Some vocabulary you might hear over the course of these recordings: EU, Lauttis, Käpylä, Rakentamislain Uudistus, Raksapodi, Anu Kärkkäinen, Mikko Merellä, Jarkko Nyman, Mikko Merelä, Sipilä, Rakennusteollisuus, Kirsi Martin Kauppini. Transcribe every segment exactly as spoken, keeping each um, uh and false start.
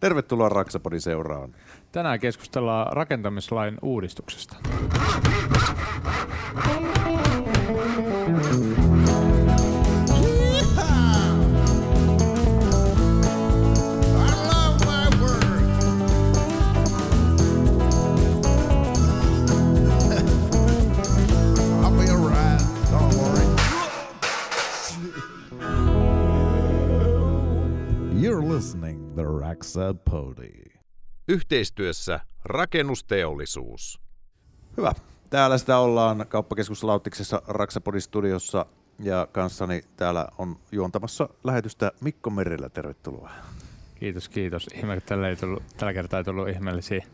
Tervetuloa Raksapodin seuraan. Tänään keskustellaan rakentamislain uudistuksesta. Listening the Raksapodi. Yhteistyössä Rakennusteollisuus. Hyvä. Täällä sitä ollaan Kauppakeskus Lauttiksessa Raksapodin studiossa ja kanssani täällä on juontamassa lähetystä Mikko Merellä. Tervetuloa. Kiitos, kiitos. Ihme, että tällä, ei tullut, tällä kertaa ei tullut ihmeellisiä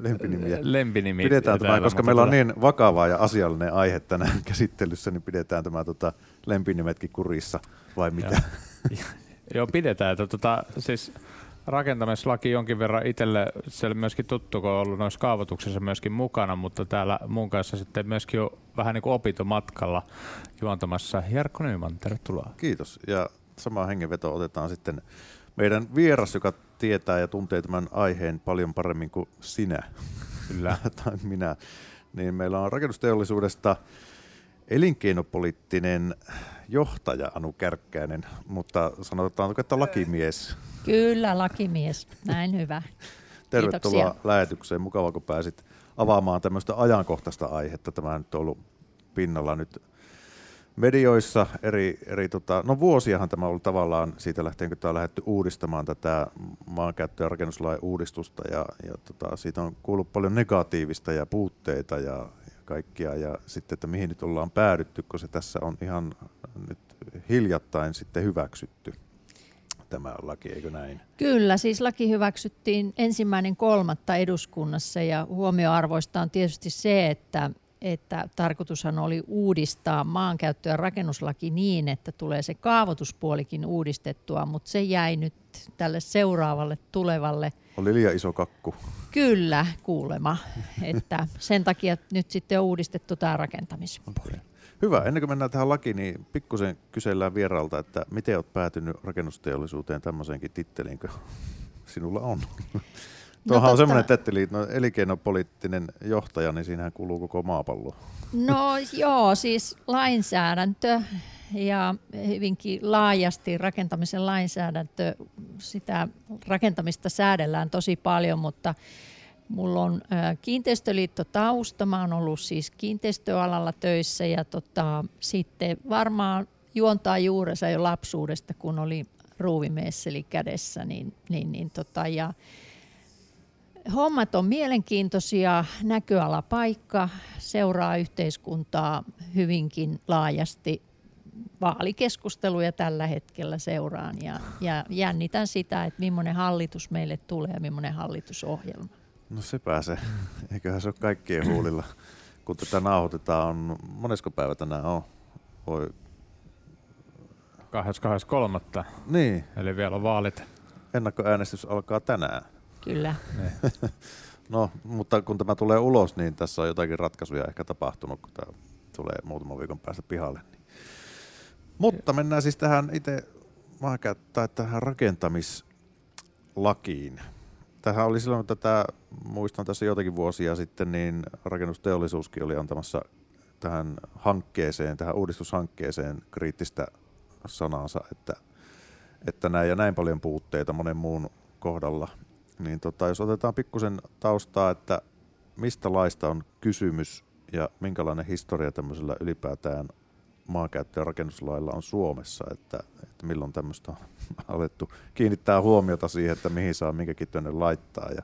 lempinimiä. lempinimiä. Pidetään tämä, koska meillä on niin vakava ja asiallinen aihe tänään käsittelyssä, niin pidetään tämä tota, lempinimetkin kurissa vai mitä? Joo, pidetään. Tuota, siis rakentamislaki jonkin verran itselle siellä myöskin tuttu, kun on ollut noissa kaavoituksissa myöskin mukana, mutta täällä mun kanssa sitten myöskin on vähän niin kuin opintomatkalla juontamassa Jarkko Nyman. Tervetuloa. Kiitos. Ja samaan hengenvetoon otetaan sitten meidän vieras, joka tietää ja tuntee tämän aiheen paljon paremmin kuin sinä. Kyllä. tai minä. Niin meillä on rakennusteollisuudesta elinkeinopoliittinen johtaja Anu Kärkkäinen, mutta sanotaan, että lakimies. Kyllä, lakimies. Näin hyvä. Tervetuloa Kiitoksia. Lähetykseen. Mukavaa, kun pääsit avaamaan tämmöistä ajankohtaista aihetta. Tämä nyt on ollut pinnalla nyt medioissa. Eri, eri, tota, no vuosiahan tämä on ollut tavallaan siitä lähtien, kun tämä on lähdetty uudistamaan tätä maankäyttö- ja rakennuslain uudistusta. Ja, ja tota, siitä on kuullut paljon negatiivista ja puutteita ja kaikkia, ja sitten, että mihin nyt ollaan päädytty, kun se tässä on ihan nyt hiljattain sitten hyväksytty tämä laki, eikö näin? Kyllä, siis laki hyväksyttiin ensimmäinen kolmatta eduskunnassa, ja huomioarvoista on tietysti se, että, että tarkoitushan oli uudistaa maankäyttö- ja rakennuslaki niin, että tulee se kaavoituspuolikin uudistettua, mutta se jäi nyt tälle seuraavalle tulevalle. Oli liian iso kakku. Kyllä, kuulema. Että sen takia nyt sitten on uudistettu tämä rakentamispuoli. Hyvä. Ennen kuin mennään tähän lakiin, niin pikkusen kysellään vieraalta, että miten olet päätynyt rakennusteollisuuteen tämmöiseenkin titteliin, kun sinulla on. No tuohan on semmoinen tätteli, no, elinkeinopoliittinen johtaja, niin siinähän kuuluu koko maapallo. No joo, siis lainsäädäntö ja hyvinkin laajasti rakentamisen lainsäädäntö, sitä rakentamista säädellään tosi paljon, mutta mulla on kiinteistöliitto tausta, mä oon ollut siis kiinteistöalalla töissä ja tota, sitten varmaan juontaa juurensa jo lapsuudesta, kun oli ruuvimeesseli kädessä, niin, niin, niin tota, ja hommat on mielenkiintoisia, näköalapaikka, seuraa yhteiskuntaa hyvinkin laajasti, vaalikeskusteluja tällä hetkellä seuraan ja, ja jännitän sitä, että millainen hallitus meille tulee ja millainen hallitusohjelma. No sepä se, eiköhän se ole kaikkien huulilla, kun tätä nauhoitetaan, on monesko päivä tänään on? Voi... kahdeskymmeneskolmas kolmas Niin. Eli vielä on vaalit. Ennakkoäänestys alkaa tänään. Kyllä. No, mutta kun tämä tulee ulos, niin tässä on jotakin ratkaisuja ehkä tapahtunut, kun tämä tulee muutaman viikon päästä pihalle. Mutta mennään siis tähän itse maankäyttöön, tähän rakentamislakiin. Tähän oli silloin tätä, muistan tässä jotakin vuosia sitten, niin rakennusteollisuuskin oli antamassa tähän hankkeeseen, tähän uudistushankkeeseen kriittistä sanansa, että, että näin ja näin paljon puutteita monen muun kohdalla. Niin tota, jos otetaan pikkusen taustaa, että mistä laista on kysymys ja minkälainen historia tämmöisellä ylipäätään maankäyttö- ja rakennuslailla on Suomessa, että, että milloin tämmöistä on alettu kiinnittää huomiota siihen, että mihin saa minkäkin tänne laittaa ja,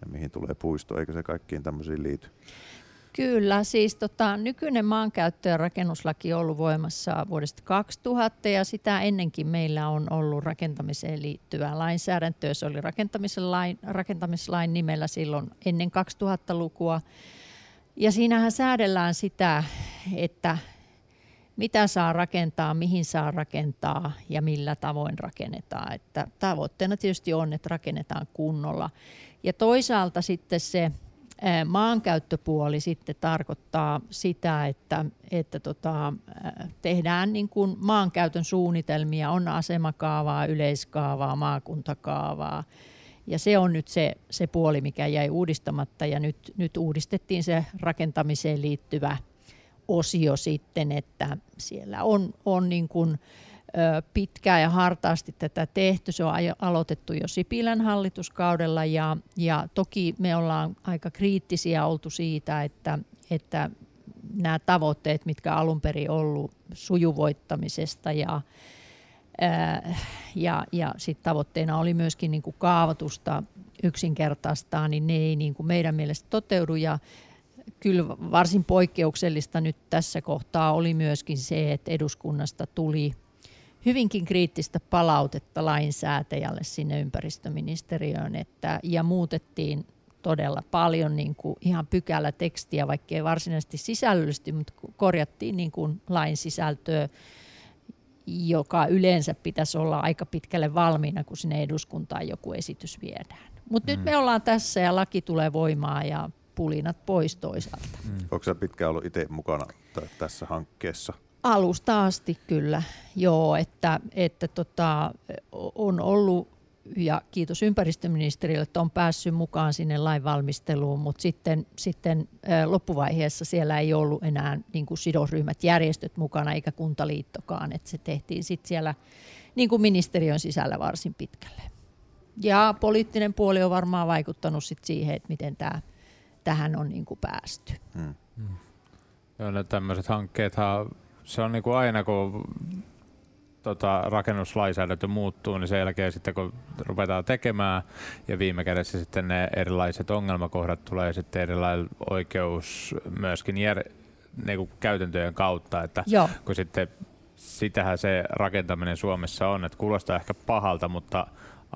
ja mihin tulee puisto, eikö se kaikkiin tämmöisiin liity? Kyllä, siis tota, nykyinen maankäyttö- ja rakennuslaki on ollut voimassa vuodesta kaksituhatta ja sitä ennenkin meillä on ollut rakentamiseen liittyvää lainsäädäntöä. Se oli rakentamislain, rakentamislain nimellä silloin ennen kaksituhattalukua ja siinähän säädellään sitä, että mitä saa rakentaa, mihin saa rakentaa ja millä tavoin rakennetaan. Että tavoitteena tietysti on, että rakennetaan kunnolla ja toisaalta sitten se maankäyttöpuoli sitten tarkoittaa sitä, että, että tota, tehdään niin kuin maankäytön suunnitelmia, on asemakaavaa, yleiskaavaa, maakuntakaavaa Ja se on nyt se, se puoli, mikä jäi uudistamatta, ja nyt, nyt uudistettiin se rakentamiseen liittyvä osio sitten, että siellä on, on niin kuin pitkään ja hartaasti tätä tehty. Se on aloitettu jo Sipilän hallituskaudella, ja, ja toki me ollaan aika kriittisiä oltu siitä, että, että nämä tavoitteet, mitkä alun perin ollut sujuvoittamisesta ja Ja, ja sitten tavoitteena oli myöskin niin kuin kaavoitusta yksinkertaistaa, niin ne ei niin kuin meidän mielestä toteudu. Ja kyllä varsin poikkeuksellista nyt tässä kohtaa oli myöskin se, että eduskunnasta tuli hyvinkin kriittistä palautetta lainsäätäjälle sinne ympäristöministeriöön. Että, ja muutettiin todella paljon niin kuin ihan pykälätekstiä, vaikka ei varsinaisesti sisällöllisesti, mutta korjattiin niin kuin lain sisältöä, joka yleensä pitäisi olla aika pitkälle valmiina, kun sinne eduskuntaan joku esitys viedään. Mutta mm. nyt me ollaan tässä ja laki tulee voimaan ja pulinat pois toisaalta. Mm. Onko sinä pitkään ollut itse mukana t- tässä hankkeessa? Alusta asti kyllä, joo, että, että tota, on ollut, ja kiitos ympäristöministeriölle, että on päässyt mukaan sinne lainvalmisteluun, mutta sitten, sitten loppuvaiheessa siellä ei ollut enää niin kuin sidosryhmät, järjestöt mukana eikä kuntaliittokaan, että se tehtiin sitten siellä niin kuin ministeriön sisällä varsin pitkälle. Ja poliittinen puoli on varmaan vaikuttanut sit siihen, että miten tää, tähän on niin kuin päästy. Hmm. Hmm. Joo, ne tämmöiset hankkeethan, se on niin kuin aina kun Tota, rakennuslainsäädäntö muuttuu, niin sen jälkeen sitten kun ruvetaan tekemään ja viime kädessä sitten ne erilaiset ongelmakohdat tulee sitten erilainen oikeus myöskin jär- niinku käytäntöjen kautta, että Joo. kun sitten sitähän se rakentaminen Suomessa on, että kuulostaa ehkä pahalta, mutta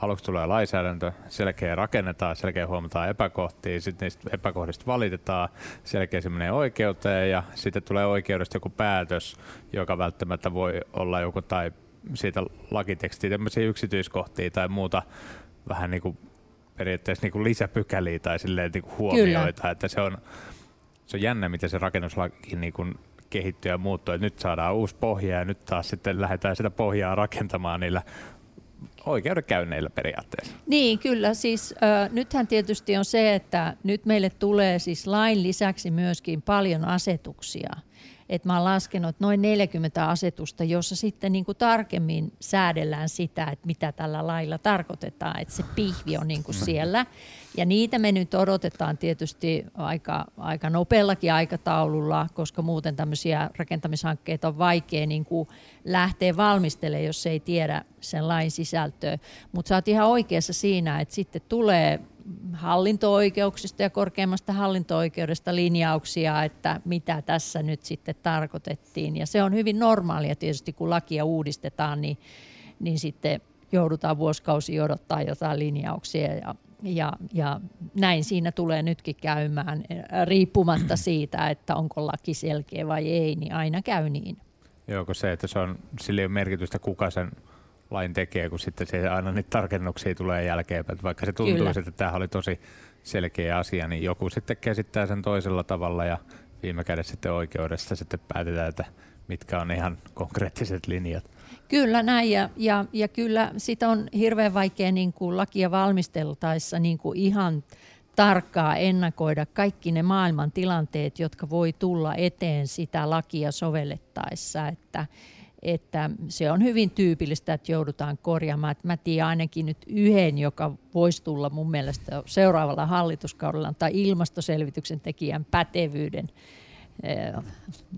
aluksi tulee lainsäädäntö, selkeä rakennetaan, selkeä huomataan epäkohtia, sitten niistä epäkohdista valitetaan, selkeä se menee oikeuteen ja sitten tulee oikeudesta joku päätös, joka välttämättä voi olla joku tai siitä lakitekstiä, tämmöisiä yksityiskohtia tai muuta vähän niin kuin periaatteessa niin kuin lisäpykäliä tai silleen niin kuin huomioita, että se on, se on jännä, miten se rakennuslaki niin kuin kehittyy ja muuttuu, että nyt saadaan uusi pohja ja nyt taas sitten lähdetään sitä pohjaa rakentamaan niillä oikeudenkäynneillä periaatteessa. Niin, kyllä. Siis, ö, nythän tietysti on se, että nyt meille tulee siis lain lisäksi myöskin paljon asetuksia. Et mä oon laskenut, että noin neljäkymmentä asetusta, jossa sitten niinku tarkemmin säädellään sitä, että mitä tällä lailla tarkoitetaan, että se pihvi on niinku siellä. Ja niitä me nyt odotetaan tietysti aika, aika nopeallakin aikataululla, koska muuten tämmöisiä rakentamishankkeita on vaikea niinku lähteä valmistelemaan, jos ei tiedä sen lain sisältöä. Mutta sä oot ihan oikeassa siinä, että sitten tulee hallinto-oikeuksista ja korkeimmasta hallinto-oikeudesta linjauksia, että mitä tässä nyt sitten tarkoitettiin. Ja se on hyvin normaalia tietysti, kun lakia uudistetaan, niin, niin sitten joudutaan vuosikausia odottaa jotain linjauksia. Ja, ja, ja näin siinä tulee nytkin käymään, riippumatta siitä, että onko laki selkeä vai ei, niin aina käy niin. Joo, kun se, että se on, sillä ei ole merkitystä, kuka sen lain tekee, kun sitten se aina niitä tarkennuksia tulee jälkeenpäin. Vaikka se tuntuu, että tämä oli tosi selkeä asia, niin joku sitten käsittää sen toisella tavalla ja viime kädessä sitten oikeudesta sitten päätetään, että mitkä on ihan konkreettiset linjat. Kyllä näin, ja, ja, ja kyllä sitä on hirveän vaikea niin kuin lakia valmisteltaessa niin kuin ihan tarkkaa ennakoida kaikki ne maailman tilanteet, jotka voi tulla eteen sitä lakia sovellettaessa, että että se on hyvin tyypillistä, että joudutaan korjaamaan. Mä tiedän ainakin nyt yhden, joka voisi tulla mun mielestä seuraavalla hallituskaudella tai ilmastoselvityksen tekijän pätevyyden eh,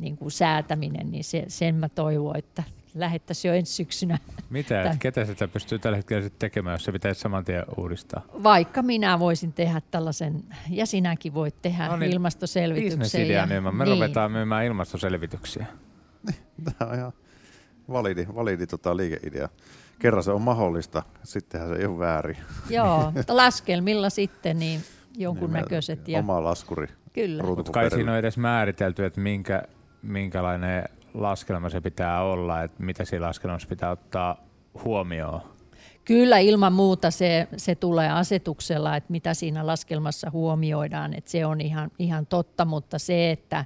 niin kuin säätäminen, niin se, sen mä toivon, että lähettäisiin jo ensi syksynä. Mitä? Ketä sitä pystyy tällä hetkellä tekemään, jos se pitäisi saman tien uudistaa? Vaikka minä voisin tehdä tällaisen, ja sinäkin voit tehdä no niin, ilmastoselvityksen. Business-idea, niin me niin. ruvetaan myymään ilmastoselvityksiä. Tämä on ihan Validi, validi tota liikeidea. Kerran se on mahdollista, sittenhän se ei ole väärin. Joo, laskelmilla sitten niin jonkunnäköiset. Niin, ja oma laskuri. Kyllä. Mutta kai siinä on edes määritelty, että minkä, minkälainen laskelma se pitää olla, että mitä siinä laskelmassa pitää ottaa huomioon. Kyllä ilman muuta se, se tulee asetuksella, että mitä siinä laskelmassa huomioidaan, että se on ihan, ihan totta, mutta se, että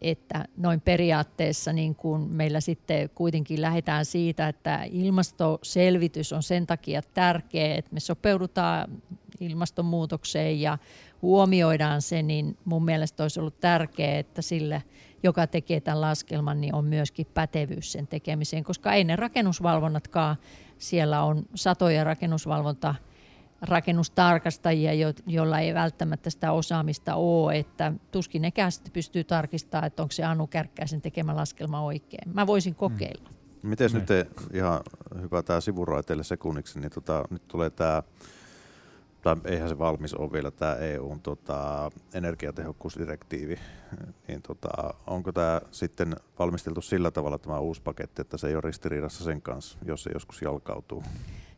että noin periaatteessa niin kun meillä sitten kuitenkin lähdetään siitä, että ilmastoselvitys on sen takia tärkeä, että me sopeudutaan ilmastonmuutokseen ja huomioidaan se, niin mun mielestä olisi ollut tärkeää, että sillä, joka tekee tämän laskelman, niin on myöskin pätevyys sen tekemiseen, koska ei ne rakennusvalvonnatkaan, siellä on satoja rakennusvalvonta rakennustarkastajia, joilla ei välttämättä sitä osaamista ole, että tuskin nekään sitten pystyy tarkistamaan, että onko se Anu Kärkkäisen tekemä laskelma oikein. Mä voisin kokeilla. Mm. Mites nyt te, ihan hyvä tämä sivuraiteille sekunniksi, niin tota, nyt tulee tämä, tai eihän se valmis ole vielä, tämä E U:n tota, energiatehokkuusdirektiivi, niin tota, onko tämä sitten valmisteltu sillä tavalla tämä uusi paketti, että se ei ole ristiriidassa sen kanssa, jos se joskus jalkautuu?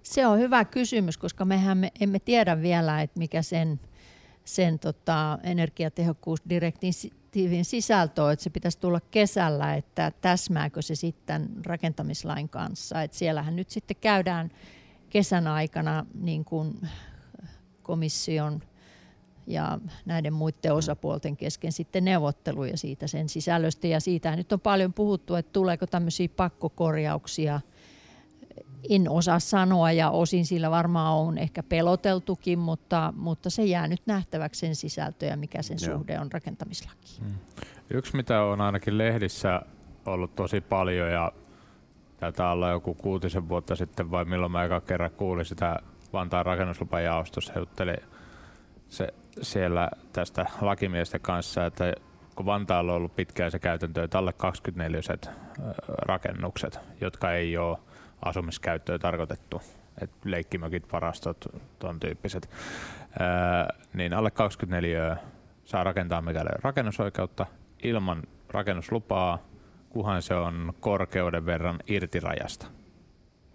Se on hyvä kysymys, koska mehän me emme tiedä vielä, että mikä sen, sen tota energiatehokkuusdirektiivin sisältö on, että se pitäisi tulla kesällä, että täsmääkö se sitten rakentamislain kanssa. Että siellähän nyt sitten käydään kesän aikana niin kuin komission ja näiden muiden osapuolten kesken sitten neuvotteluja siitä sen sisällöstä. Ja siitä nyt on paljon puhuttu, että tuleeko tämmöisiä pakkokorjauksia. En osaa sanoa ja osin sillä varmaan on ehkä peloteltukin, mutta, mutta se jää nyt nähtäväksi sen sisältö ja mikä sen Joo. suhde on rakentamislakiin. Yksi mitä on ainakin lehdissä ollut tosi paljon ja taitaa olla joku kuutisen vuotta sitten vai milloin mä eka kerran kuulin sitä Vantaan rakennuslupajaostossa juttelin se siellä tästä lakimiesten kanssa, että kun Vantaalla on ollut pitkään se käytäntö, että alle kaksikymmentäneljäset rakennukset, jotka ei ole asumiskäyttöön tarkoitettu, että leikkimökit, varastot, tuon tyyppiset, öö, niin alle kaksikymmentäneljä saa rakentaa mikäli rakennusoikeutta ilman rakennuslupaa, kunhan se on korkeuden verran irtirajasta.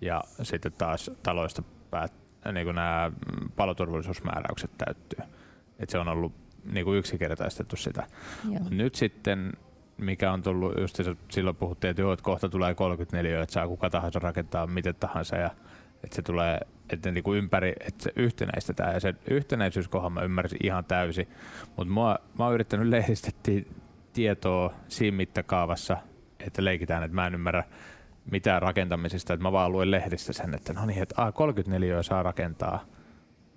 Ja sitten taas taloista päät, niin kuin nämä paloturvallisuusmääräykset täyttyy. Et se on ollut niin kuin yksinkertaistettu sitä. Joo. Nyt sitten mikä on tullut, just silloin puhuttiin, että, joo, että kohta tulee kolmekymmentäneljä, että saa kuka tahansa rakentaa miten tahansa ja että se tulee että niin kuin ympäri, että se yhtenäistetään ja se yhtenäisyyskohan mä ymmärsin ihan täysin, mutta mä oon yrittänyt lehdistää tietoa siinä mittakaavassa, että leikitään, että mä en ymmärrä mitään rakentamisesta, että mä vaan luen lehdistä sen, että no niin, että kolmekymmentäneljä saa rakentaa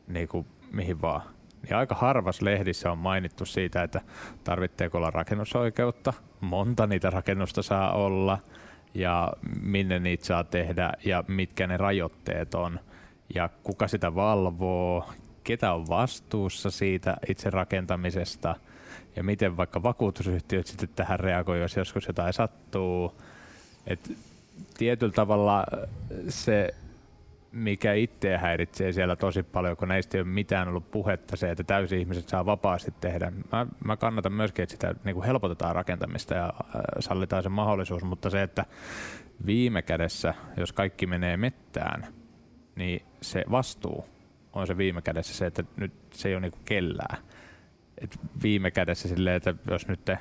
niin kuin mihin vaan. Niin aika harvassa lehdissä on mainittu siitä, että tarvitseeko olla rakennusoikeutta, monta niitä rakennusta saa olla ja minne niitä saa tehdä ja mitkä ne rajoitteet on ja kuka sitä valvoo, ketä on vastuussa siitä itse rakentamisesta ja miten vaikka vakuutusyhtiöt sitten tähän reagoi, jos joskus jotain sattuu. Et tietyllä tavalla se, mikä itseä häiritsee siellä tosi paljon, kun näistä ei ole mitään ollut puhetta se, että täysi ihmiset saa vapaasti tehdä. Mä, mä kannatan myöskin, että sitä niin kuin helpotetaan rakentamista ja äh, sallitaan se mahdollisuus, mutta se, että viime kädessä, jos kaikki menee mettään, niin se vastuu on se viime kädessä se, että nyt se ei ole niin kuin kellää. Et viime kädessä silleen, että jos nyt te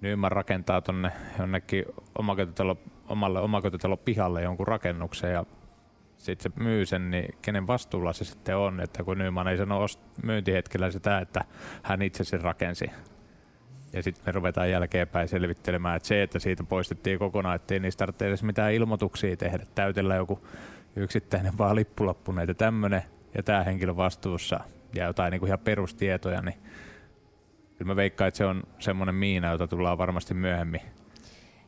Nyman rakentaa tuonne jonnekin omakotitalo, omalle omakotitalo pihalle jonkun rakennuksen ja sitten se myy sen, niin kenen vastuulla se sitten on, että kun Nyman ei sano myyntihetkellä sitä, että hän itse sen rakensi. Ja sitten me ruvetaan jälkeenpäin selvittelemään, että se, että siitä poistettiin kokonaan, ettei niistä tarvitse edes mitään ilmoituksia tehdä, täytellä joku yksittäinen vaan lippulappu näitä tämmöinen, ja tämä henkilö vastuussa ja jotain niin kuin ihan perustietoja, niin kyllä mä veikkaan, että se on semmoinen miina, jota tullaan varmasti myöhemmin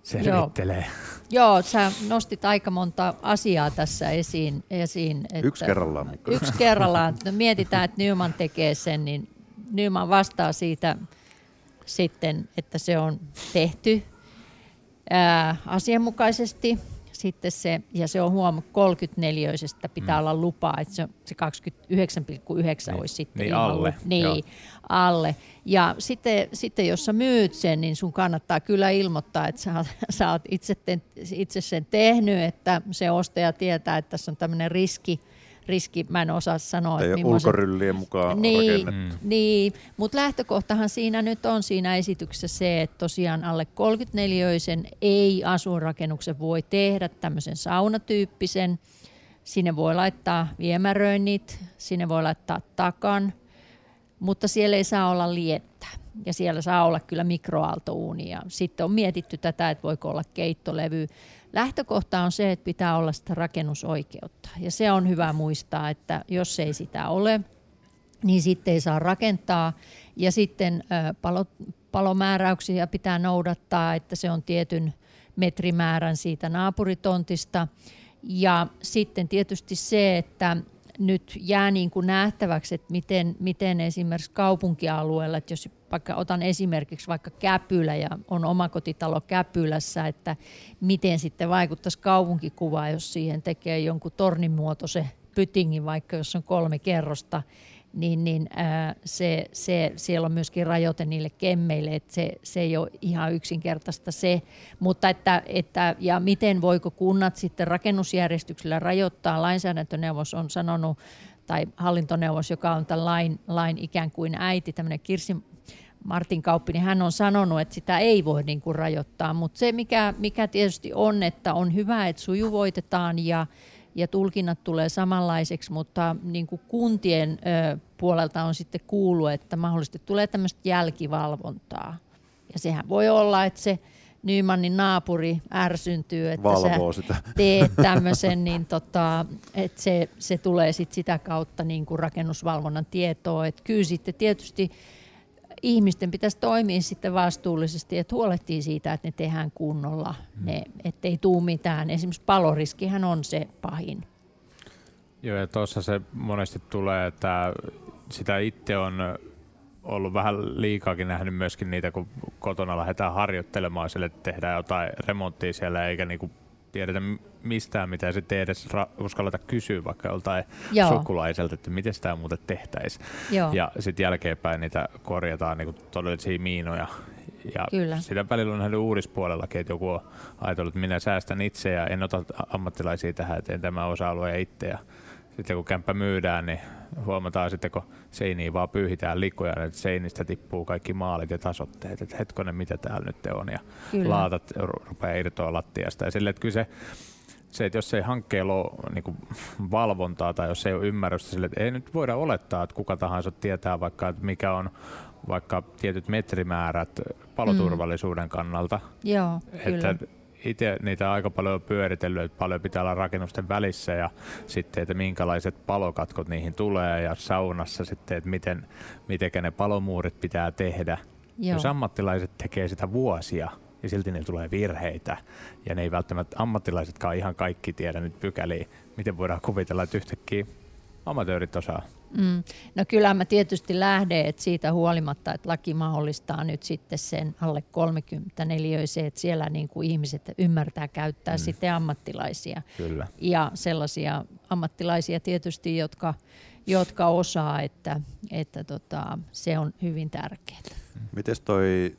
selvittelee. Joo. Joo, sä nostit aika monta asiaa tässä esiin. esiin että yksi kerrallaan. Mikko. Yksi kerrallaan. No, mietitään, että Nyman tekee sen, niin Nyman vastaa siitä sitten, että se on tehty ää, asianmukaisesti. Sitten se, ja se on huomattu, kolmekymmentäneljästä pitää mm. olla lupaa, että se, se kaksikymmentäyhdeksän pilkku yhdeksän olisi sitten niin alle. Niin, alle. Ja sitten, sitten jos sä myyt sen, niin sun kannattaa kyllä ilmoittaa, että sä, sä oot itse, te, itse sen tehnyt, että se ostaja tietää, että tässä on tämmöinen riski. Riski, mä en osaa sanoa. Tai että ulkoryllien mukaan niin, on rakennettu. Niin, mutta lähtökohtahan siinä nyt on siinä esityksessä se, että tosiaan alle kolmekymmentäneljäisen ei asuinrakennuksen voi tehdä tämmöisen saunatyyppisen. Sinne voi laittaa viemäröinnit, sinne voi laittaa takan, mutta siellä ei saa olla liettä. Ja siellä saa olla kyllä mikroaaltouunia. Sitten on mietitty tätä, että voiko olla keittolevy. Lähtökohta on se, että pitää olla sitä rakennusoikeutta. Ja se on hyvä muistaa, että jos ei sitä ole, niin sitten ei saa rakentaa. Ja sitten palo, palomääräyksiä pitää noudattaa, että se on tietyn metrimäärän siitä naapuritontista. Ja sitten tietysti se, että nyt jää niin kuin nähtäväksi, että miten, miten esimerkiksi kaupunkialueella, että jos vaikka otan esimerkiksi vaikka Käpylä ja on omakotitalo Käpylässä, että miten sitten vaikuttaisi kaupunkikuvaa, jos siihen tekee jonkun tornimuotoisen pytingin, vaikka jos on kolme kerrosta, niin, niin ää, se, se, siellä on myöskin rajoite niille kemmeille, että se, se ei ole ihan yksinkertaista se, mutta että, että ja miten voiko kunnat sitten rakennusjärjestyksellä rajoittaa, lainsäädäntöneuvos on sanonut, tai hallintoneuvos, joka on tämän lain, lain ikään kuin äiti, tämmöinen Kirsi Martin Kauppini, hän on sanonut, että sitä ei voi niin kuin rajoittaa, mutta se mikä, mikä tietysti on, että on hyvä, että sujuvoitetaan ja ja tulkinnat tulee samanlaiseksi, mutta niin kuin kuntien ö, puolelta on sitten kuullut, että mahdollisesti tulee tämmöistä jälkivalvontaa. Ja sehän voi olla, että se Nymanin naapuri ärsyntyy, että Valvoo sä sitä. teet tämmöisen, niin tota, että se, se tulee sit sitä kautta niin kuin rakennusvalvonnan tietoa. Että kyllä sitten tietysti ihmisten pitäisi toimia sitten vastuullisesti, että huolehtii siitä, että ne tehdään kunnolla, ne, ettei tule mitään. Esimerkiksi paloriskihän on se pahin. Joo, ja tuossa se monesti tulee, että sitä itse on ollut vähän liikaakin nähnyt myöskin niitä, kun kotona lähdetään harjoittelemaan sille, että tehdään jotain remonttia siellä, eikä niinku tiedetä mistään, mitä sitten ei edes ra- uskalleta kysyä vaikka joltain sukulaiselta, että miten sitä muuten tehtäisiin. Ja sitten jälkeenpäin niitä korjataan niinku todellisia miinoja. Ja Kyllä. sitä välillä on nähnyt uudispuolellakin, että joku on ajatellut, että minä säästän itse ja en ota ammattilaisia tähän, että en tämä osa-alue itse. Ja sitten kun kämppä myydään, niin huomataan sitten, kun seiniin vaan pyyhitään likoja, niin seinistä tippuu kaikki maalit ja tasotteet, että hetkonen, mitä täällä nyt on, ja kyllä. laatat rupeaa irtoa lattiasta. Ja sille, että kyllä se, se, että jos ei hankkeella ole niin kuin valvontaa tai jos ei ole ymmärrystä, sille, että ei nyt voida olettaa, että kuka tahansa tietää vaikka, että mikä on vaikka tietyt metrimäärät paloturvallisuuden mm. kannalta. Joo, että kyllä. Itse niitä aika paljon on pyöritellyt, että paljon pitää olla rakennusten välissä ja sitten, että minkälaiset palokatkot niihin tulee ja saunassa sitten, että miten, mitenkä ne palomuurit pitää tehdä. Joo. Jos ammattilaiset tekee sitä vuosia ja silti ne tulee virheitä ja ne ei välttämättä ammattilaisetkaan ihan kaikki tiedä nyt pykäliä, miten voidaan kuvitella, että yhtäkkiä amatöörit osaa. Mm. No kyllä mä tietysti lähden, että siitä huolimatta, että laki mahdollistaa nyt sitten sen alle kolmekymmentä neliöiseen, että siellä niin kuin ihmiset ymmärtää käyttää mm. sitten ammattilaisia. Kyllä. Ja sellaisia ammattilaisia tietysti, jotka, jotka osaa, että, että tota, se on hyvin tärkeää. Mites toi,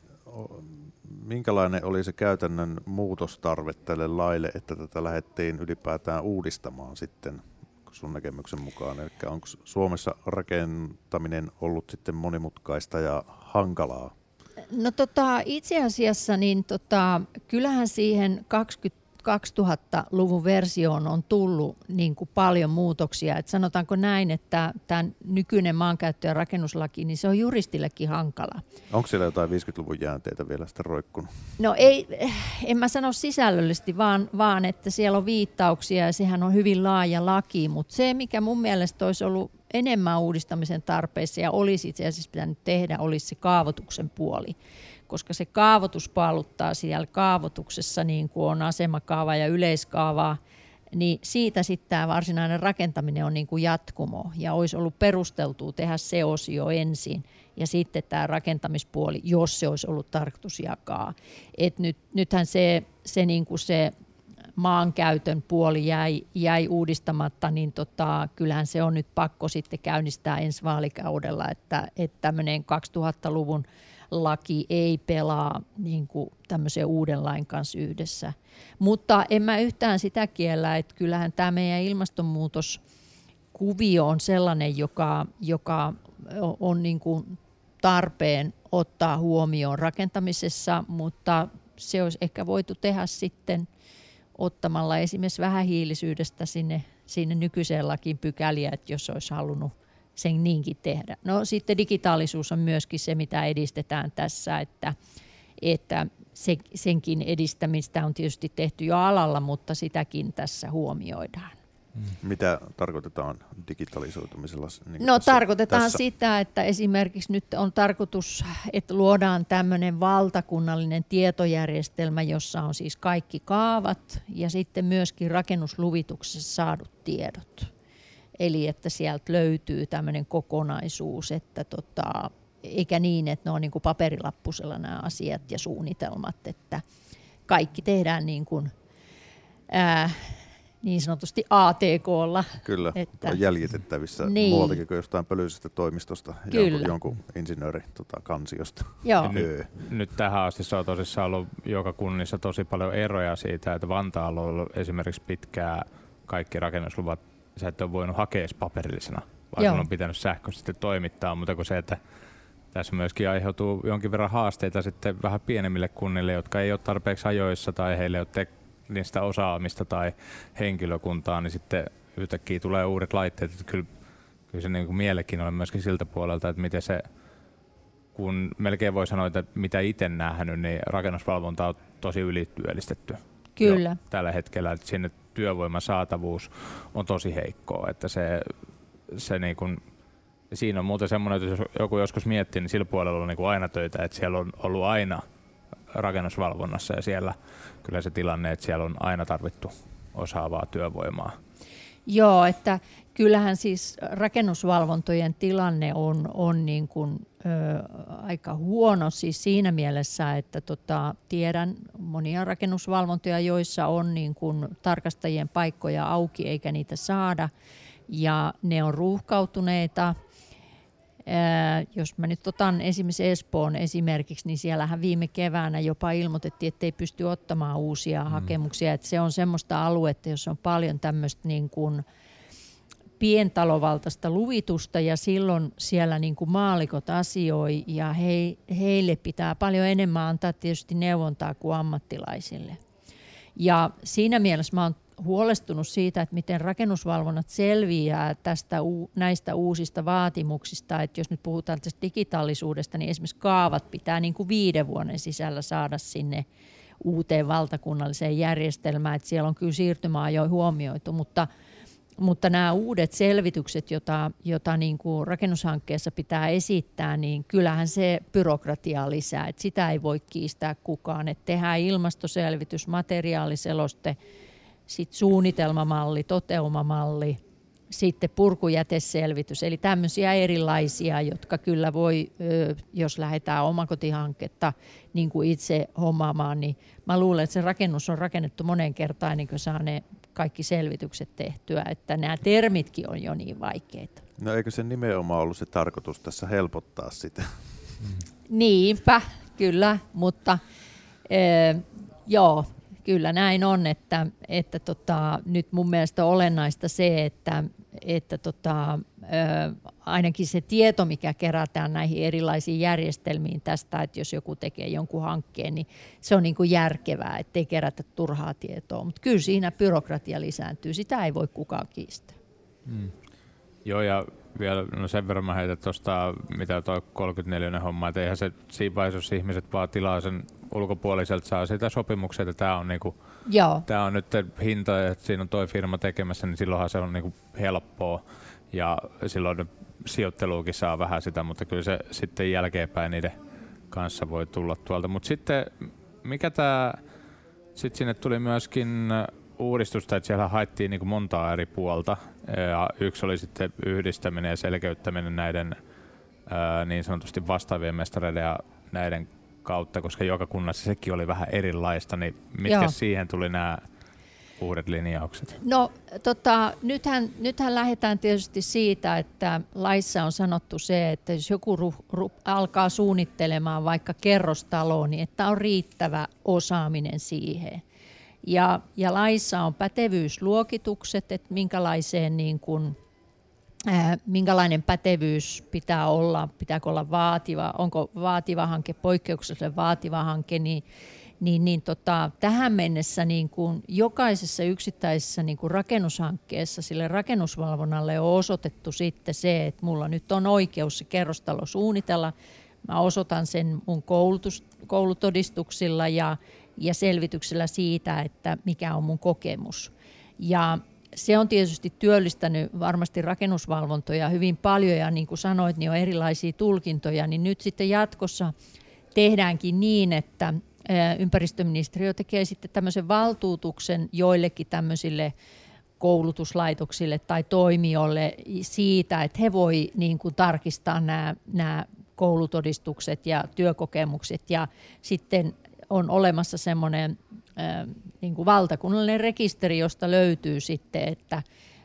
minkälainen oli se käytännön muutostarve tälle laille, että tätä lähdettiin ylipäätään uudistamaan sitten? Sun näkemyksen mukaan. Eli onko Suomessa rakentaminen ollut sitten monimutkaista ja hankalaa? No tota, itse asiassa niin tota, kyllähän siihen kaksikymmentä, kaksituhattaluvun versioon on tullut niin kuin paljon muutoksia. Et sanotaanko näin, että tämä nykyinen maankäyttö- ja rakennuslaki, niin se on juristillekin hankala. Onko siellä jotain viidenkymmenen luvun jäänteitä vielä sitten roikkunut? No ei, en mä sano sisällöllisesti, vaan, vaan että siellä on viittauksia ja sehän on hyvin laaja laki, mutta se mikä mun mielestä olisi ollut enemmän uudistamisen tarpeessa ja olisi itse asiassa pitänyt tehdä, olisi se kaavoituksen puoli. Koska se kaavoitus paaluttaa siellä kaavoituksessa, niin kuin on asemakaava ja yleiskaavaa, niin siitä sitten tämä varsinainen rakentaminen on niin kuin jatkumo. Ja olisi ollut perusteltua tehdä se osio ensin ja sitten tämä rakentamispuoli, jos se olisi ollut tarkoitus jakaa. Et nyt, nythän se, se, niin kuin se maankäytön puoli jäi, jäi uudistamatta, niin tota, kyllähän se on nyt pakko sitten käynnistää ensi vaalikaudella, että, että tämmöinen kaksituhattaluvun laki ei pelaa niin kuin tämmöisen uuden lain kanssa yhdessä. Mutta en mä yhtään sitä kiellä, että kyllähän tämä meidän ilmastonmuutoskuvio on sellainen, joka, joka on niin kuin tarpeen ottaa huomioon rakentamisessa, mutta se olisi ehkä voitu tehdä sitten ottamalla esimerkiksi vähähiilisyydestä sinne, sinne nykyiseen lakiin pykäliä, että jos olisi halunnut sen niinkin tehdä. No sitten digitaalisuus on myöskin se, mitä edistetään tässä, että, että se, senkin edistämistä on tietysti tehty jo alalla, mutta sitäkin tässä huomioidaan. Mitä tarkoitetaan digitalisoitumisella? Niin no tässä, tarkoitetaan tässä. sitä, että esimerkiksi nyt on tarkoitus, että luodaan tämmöinen valtakunnallinen tietojärjestelmä, jossa on siis kaikki kaavat ja sitten myöskin rakennusluvituksessa saadut tiedot. Eli että sieltä löytyy tämmöinen kokonaisuus, että tota, eikä niin, että ne on niin kuin paperilappusella nämä asiat ja suunnitelmat, että kaikki tehdään niin kuin... Ää, niin sanotusti A T K:lla. Kyllä, että on jäljitettävissä niin. Muualtakin kuin jostain pölyisestä toimistosta, jonkun, jonkun insinöörin tota, kansiosta. Nyt, nyt tähän asti on tosissaan ollut joka kunnissa tosi paljon eroja siitä, että Vantaalla on ollut esimerkiksi pitkää kaikki rakennusluvat, sä et ole voinut hakea paperillisena, vaan sun on pitänyt sähköisesti toimittaa, mutta kun se, että tässä myöskin aiheutuu jonkin verran haasteita sitten vähän pienemmille kunnille, jotka ei ole tarpeeksi ajoissa tai heille ei ole te- niistä osaamista tai henkilökuntaa, niin sitten yhtäkkiä tulee uudet laitteet. Että kyllä, kyllä se niin kuin mielenkiinnolla myöskin siltä puolelta, että miten se, kun melkein voi sanoa, että mitä itse nähnyt, niin rakennusvalvonta on tosi ylityöllistetty. Kyllä. Jo tällä hetkellä, että sinne työvoiman saatavuus on tosi heikkoa. Että se, se niin kuin, siinä on muuten semmoinen, että jos joku joskus miettii, niin sillä puolella on niin kuin aina töitä, että siellä on ollut aina rakennusvalvonnassa ja siellä kyllä se tilanne, että siellä on aina tarvittu osaavaa työvoimaa. Joo, että kyllähän siis rakennusvalvontojen tilanne on, on niin kuin, ö, aika huono siis siinä mielessä, että tota, tiedän monia rakennusvalvontoja, joissa on niin kuin tarkastajien paikkoja auki eikä niitä saada ja ne on ruuhkautuneita. Jos mä nyt otan esimerkiksi Espoon esimerkiksi, niin siellähän viime keväänä jopa ilmoitettiin, ettei pysty ottamaan uusia mm. hakemuksia. Et se on semmoista aluetta, jossa on paljon tämmöistä niin kuin pientalovaltaista luvitusta ja silloin siellä niin kuin maallikot asioi ja he, heille pitää paljon enemmän antaa tietysti neuvontaa kuin ammattilaisille. Ja siinä mielessä mä oon huolestunut siitä, että miten rakennusvalvonnat selviää tästä, näistä uusista vaatimuksista, että jos nyt puhutaan tästä digitaalisuudesta, niin esimerkiksi kaavat pitää niin kuin viiden vuoden sisällä saada sinne uuteen valtakunnalliseen järjestelmään, että siellä on kyllä siirtymäajoin huomioitu, mutta, mutta nämä uudet selvitykset, joita jota niin kuin rakennushankkeessa pitää esittää, niin kyllähän se byrokratiaa lisää, että sitä ei voi kiistää kukaan, että tehdään ilmastoselvitys, materiaaliseloste, sitten suunnitelmamalli, toteumamalli, sitten purkujäteselvitys, eli tämmöisiä erilaisia, jotka kyllä voi, jos lähdetään omakotihanketta niin kuin itse hommaamaan, niin mä luulen, että se rakennus on rakennettu monen kertaan ennen kuin saa ne kaikki selvitykset tehtyä, että nämä termitkin on jo niin vaikeita. No eikö se nimenomaan ollut se tarkoitus tässä helpottaa sitä? Niinpä, kyllä, mutta ee, joo. Kyllä näin on, että, että tota, nyt mun mielestä on olennaista se, että, että tota, ö, ainakin se tieto, mikä kerätään näihin erilaisiin järjestelmiin tästä, että jos joku tekee jonkun hankkeen, niin se on niin kuin järkevää, ettei kerätä turhaa tietoa. Mutta kyllä siinä byrokratia lisääntyy, sitä ei voi kukaan kiistää. Hmm. Joo, ja vielä no sen verran mä heitän tuosta, mitä tuo kolmekymmentäneljä homma, että eihän se siinä vaiheessa, jos ihmiset vaan tilaa sen ulkopuoliselta, saa sitä sopimuksia, että tämä on, niinku, on nyt hinta, että siinä on toi firma tekemässä, niin silloinhan se on niinku helppoa ja silloin sijoitteluukin saa vähän sitä, mutta kyllä se sitten jälkeenpäin niiden kanssa voi tulla tuolta. Mutta sitten mikä tämä, sitten sinne tuli myöskin uudistusta, että siellä haettiin niinku montaa eri puolta ja yksi oli sitten yhdistäminen ja selkeyttäminen näiden ää, niin sanotusti vastaavien mestareiden ja näiden kautta, koska joka kunnassa sekin oli vähän erilaista, niin mitkä Joo. siihen tuli nämä uudet linjaukset? No tota, nythän, nythän lähdetään tietysti siitä, että laissa on sanottu se, että jos joku ru, ru, alkaa suunnittelemaan vaikka kerrostaloa, niin että on riittävä osaaminen siihen. Ja, ja laissa on pätevyysluokitukset, että minkälaiseen niin kuin minkälainen pätevyys pitää olla, pitääkö olla vaativa, onko vaativa hanke, poikkeuksellisen vaativa hanke, niin, niin, niin tota, tähän mennessä niin kuin jokaisessa yksittäisessä niin kuin rakennushankkeessa sille rakennusvalvonnalle on osoitettu sitten se, että mulla nyt on oikeus se kerrostalo suunnitella, mä osoitan sen mun koulutus, koulutodistuksilla ja, ja selvityksellä siitä, että mikä on mun kokemus. Ja se on tietysti työllistänyt varmasti rakennusvalvontoja hyvin paljon ja niin kuin sanoit, niin on erilaisia tulkintoja, niin nyt sitten jatkossa tehdäänkin niin, että ympäristöministeriö tekee sitten tämmöisen valtuutuksen joillekin tämmöisille koulutuslaitoksille tai toimijoille siitä, että he voi niin kuin tarkistaa nämä, nämä koulutodistukset ja työkokemukset ja sitten on olemassa semmoinen niin kuin valtakunnallinen rekisteri, josta löytyy sitten, että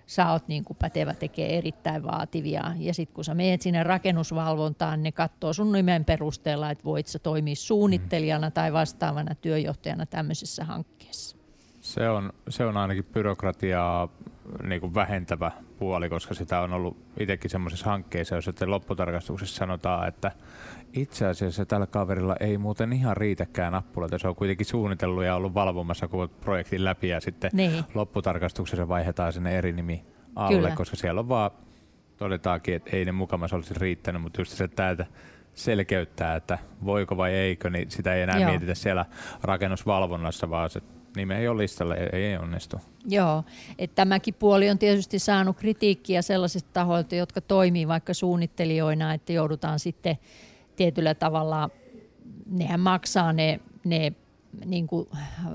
sä oot niin kuin pätevä, tekee erittäin vaativia. Ja sitten kun sä menet sinne rakennusvalvontaan, ne katsoo sun nimen perusteella, että voit sä toimia suunnittelijana tai vastaavana työjohtajana tämmöisessä hankkeessa. Se on, se on ainakin byrokratiaa niin kuin vähentävä puoli, koska sitä on ollut itsekin semmoisessa hankkeessa, jossa lopputarkastuksessa sanotaan, että itse asiassa tällä kaverilla ei muuten ihan riitäkään nappuloita. Se on kuitenkin suunnitellut ja ollut valvomassa koko projektin läpi ja sitten niin. Lopputarkastuksessa vaihdetaan sinne eri nimi alle, kyllä. Koska siellä on vaan, todetaankin, että ei ne mukamassa olisi riittänyt, mutta just se täältä selkeyttää, että voiko vai eikö, niin sitä ei enää Joo. mietitä siellä rakennusvalvonnassa, vaan se nimi ei ole listalla, ei onnistu. Joo, että tämäkin puoli on tietysti saanut kritiikkiä sellaisista tahoilta, jotka toimii vaikka suunnittelijoina, että joudutaan sitten tietyllä tavalla, nehän maksaa ne, ne niin kuin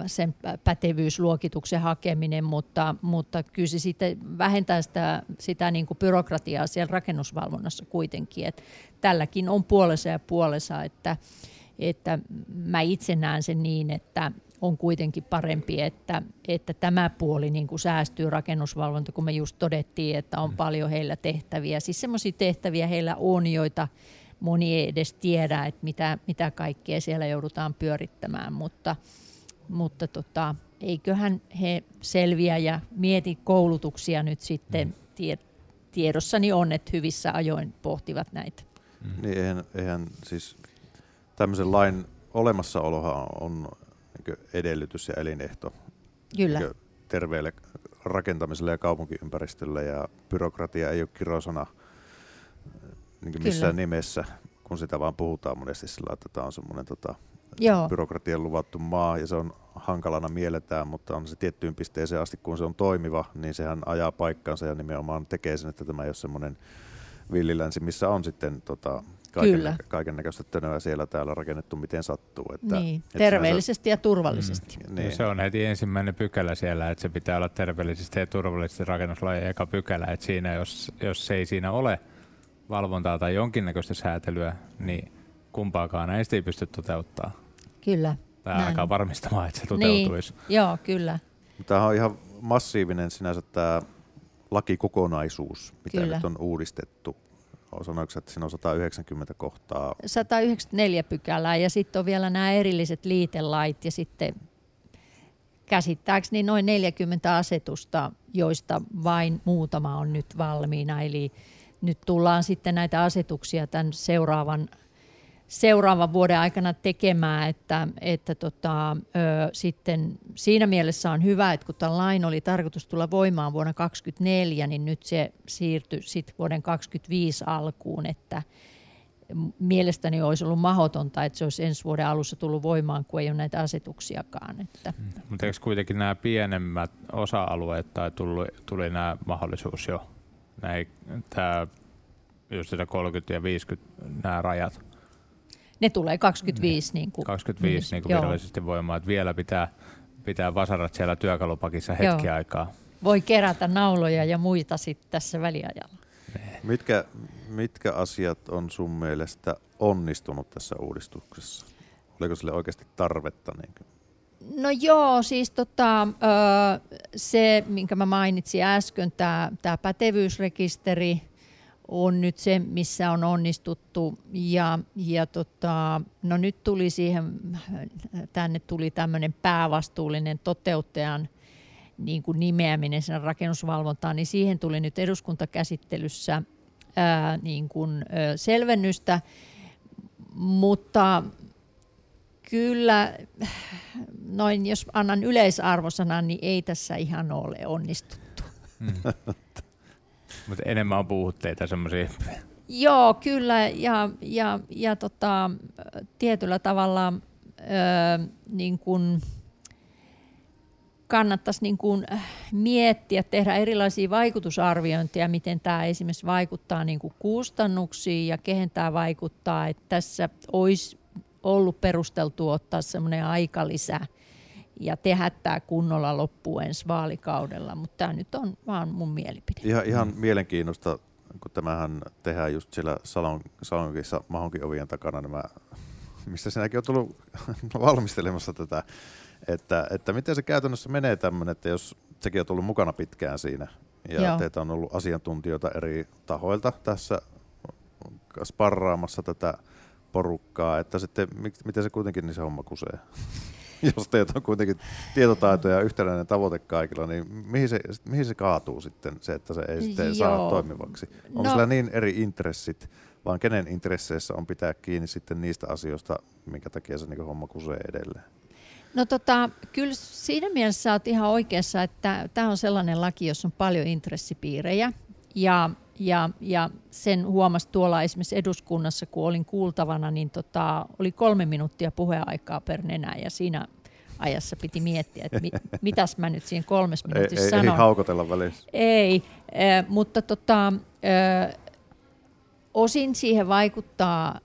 sen pätevyysluokituksen hakeminen, mutta, mutta kyllä se sitten vähentää sitä, sitä niin kuin byrokratiaa siellä rakennusvalvonnassa kuitenkin. Että tälläkin on puolensa ja puolensa, että, että mä itse näen sen niin, että on kuitenkin parempi, että, että tämä puoli niin kuin säästyy rakennusvalvonta, kun me just todettiin, että on paljon heillä tehtäviä. Siis semmoisia tehtäviä heillä on, joita moni ei edes tiedä, että mitä, mitä kaikkea siellä joudutaan pyörittämään, mutta, mutta tota, eiköhän he selviä ja mieti koulutuksia nyt sitten. Tie, tiedossani on, että hyvissä ajoin pohtivat näitä. Niin eihän, eihän siis tämmöisen lain olemassaolohan on edellytys ja elinehto terveelle rakentamiselle ja kaupunkiympäristölle ja byrokratia ei ole kirosana niin missään nimessä, kun sitä vaan puhutaan monesti sillä, että tämä on semmoinen tota, byrokratian luvattu maa ja se on hankalana mielletään, mutta on se tiettyyn pisteeseen asti, kun se on toimiva, niin sehän ajaa paikkaansa ja nimenomaan tekee sen, että tämä ei ole semmoinen villilänsi, missä on sitten tota, kaiken näköistä tönöä siellä täällä rakennettu, miten sattuu. Että, niin, että terveellisesti se, ja turvallisesti. Mm, niin. Se on heti ensimmäinen pykälä siellä, että se pitää olla terveellisesti ja turvallisesti rakennuslain eka pykälä, että siinä, jos, jos ei siinä ole valvontaa tai jonkinnäköistä säätelyä, niin kumpaakaan näistä ei pysty toteuttamaan. Kyllä. Tämä alkaa varmistamaan, että se toteutuisi. Niin. Joo, kyllä. Tämä on ihan massiivinen sinänsä tämä lakikokonaisuus, mitä kyllä. nyt on uudistettu. Sanoitko, että siinä on sata yhdeksänkymmentä kohtaa? sata yhdeksänkymmentäneljä pykälää ja sitten on vielä nämä erilliset liitelait ja sitten käsittääkseni noin neljäkymmentä asetusta, joista vain muutama on nyt valmiina. Eli nyt tullaan sitten näitä asetuksia tämän seuraavan, seuraavan vuoden aikana tekemään, että, että tota, ö, sitten siinä mielessä on hyvä, että kun tämän lain oli tarkoitus tulla voimaan vuonna kaksituhattakaksikymmentäneljä, niin nyt se siirtyi sitten vuoden kaksituhattakaksikymmentäviisi alkuun, että mielestäni olisi ollut mahdotonta, että se olisi ensi vuoden alussa tullut voimaan, kun ei ole näitä asetuksiakaan. Että. Mm, mutta eikö kuitenkin nämä pienemmät osa-alueet tai tuli, tuli nämä mahdollisuus jo? Näin, tää, just sitä kolmekymmentä ja viisikymmentä nämä rajat. Ne tulee kaksikymmentäviisi niin, niin kuin kaksikymmentäviisi niin kuin virallisesti voimaan, että vielä pitää, pitää vasarat siellä työkalupakissa hetki joo. aikaa. Voi kerätä nauloja ja muita sitten tässä väliajalla. Mitkä, mitkä asiat on sun mielestä onnistunut tässä uudistuksessa? Oliko sille oikeasti tarvetta? Niin No joo, siis tota, se, minkä mä mainitsin äsken, tämä, tämä pätevyysrekisteri on nyt se, missä on onnistuttu. Ja, ja tota, no nyt tuli siihen, tänne tuli tämmöinen päävastuullinen toteuttajan niin kuin nimeäminen sen rakennusvalvontaan, niin siihen tuli nyt eduskuntakäsittelyssä ää, niin kuin, ää, selvennystä, mutta kyllä, noin jos annan yleisarvosanan, niin ei tässä ihan ole onnistuttu. Mm. Mutta enemmän on puhutteita semmoisia. Joo, kyllä. Ja, ja, ja tota, tietyllä tavalla ö, niin kun, kannattaisi niin kuin miettiä, tehdä erilaisia vaikutusarviointeja, miten tämä esimerkiksi vaikuttaa niin kuin kustannuksiin ja kehen tämä vaikuttaa. Että tässä olisi ollut perusteltu ottaa semmoinen aikalisä ja tehdä tämä kunnolla loppuun ensi vaalikaudella, mutta tämä nyt on vaan mun mielipide. Ihan, ihan mm. mielenkiinnosta, kun tämähän tehdään just siellä salon, salonkissa Mahonkin ovien takana, nämä, mistä sinäkin olet ollut valmistelemassa tätä. Että, että miten se käytännössä menee tämmöinen, että jos sekin on ollut mukana pitkään siinä ja Joo. teitä on ollut asiantuntijoita eri tahoilta tässä sparraamassa tätä porukkaa, että sitten miten se kuitenkin niin se homma kusee? Jos teitä on kuitenkin tietotaito ja yhtenäinen tavoite kaikilla, niin mihin se, mihin se kaatuu sitten se, että se ei sitten Joo. saa toimivaksi? Onko no. sillä niin eri intressit, vaan kenen intresseissä on pitää kiinni sitten niistä asioista, minkä takia se niin homma kusee edelleen? No tota, kyllä siinä mielessä olet ihan oikeassa, että tämä on sellainen laki, jossa on paljon intressipiirejä ja, ja, ja sen huomasi tuolla esimerkiksi eduskunnassa, kun olin kuultavana, niin tota, oli kolme minuuttia puheaikaa per nenä ja siinä ajassa piti miettiä, että mi, mitäs mä nyt siinä kolmes minuutissa ei, sanon. Ei, ei haukotella välissä. Ei, äh, mutta tota, äh, osin siihen vaikuttaa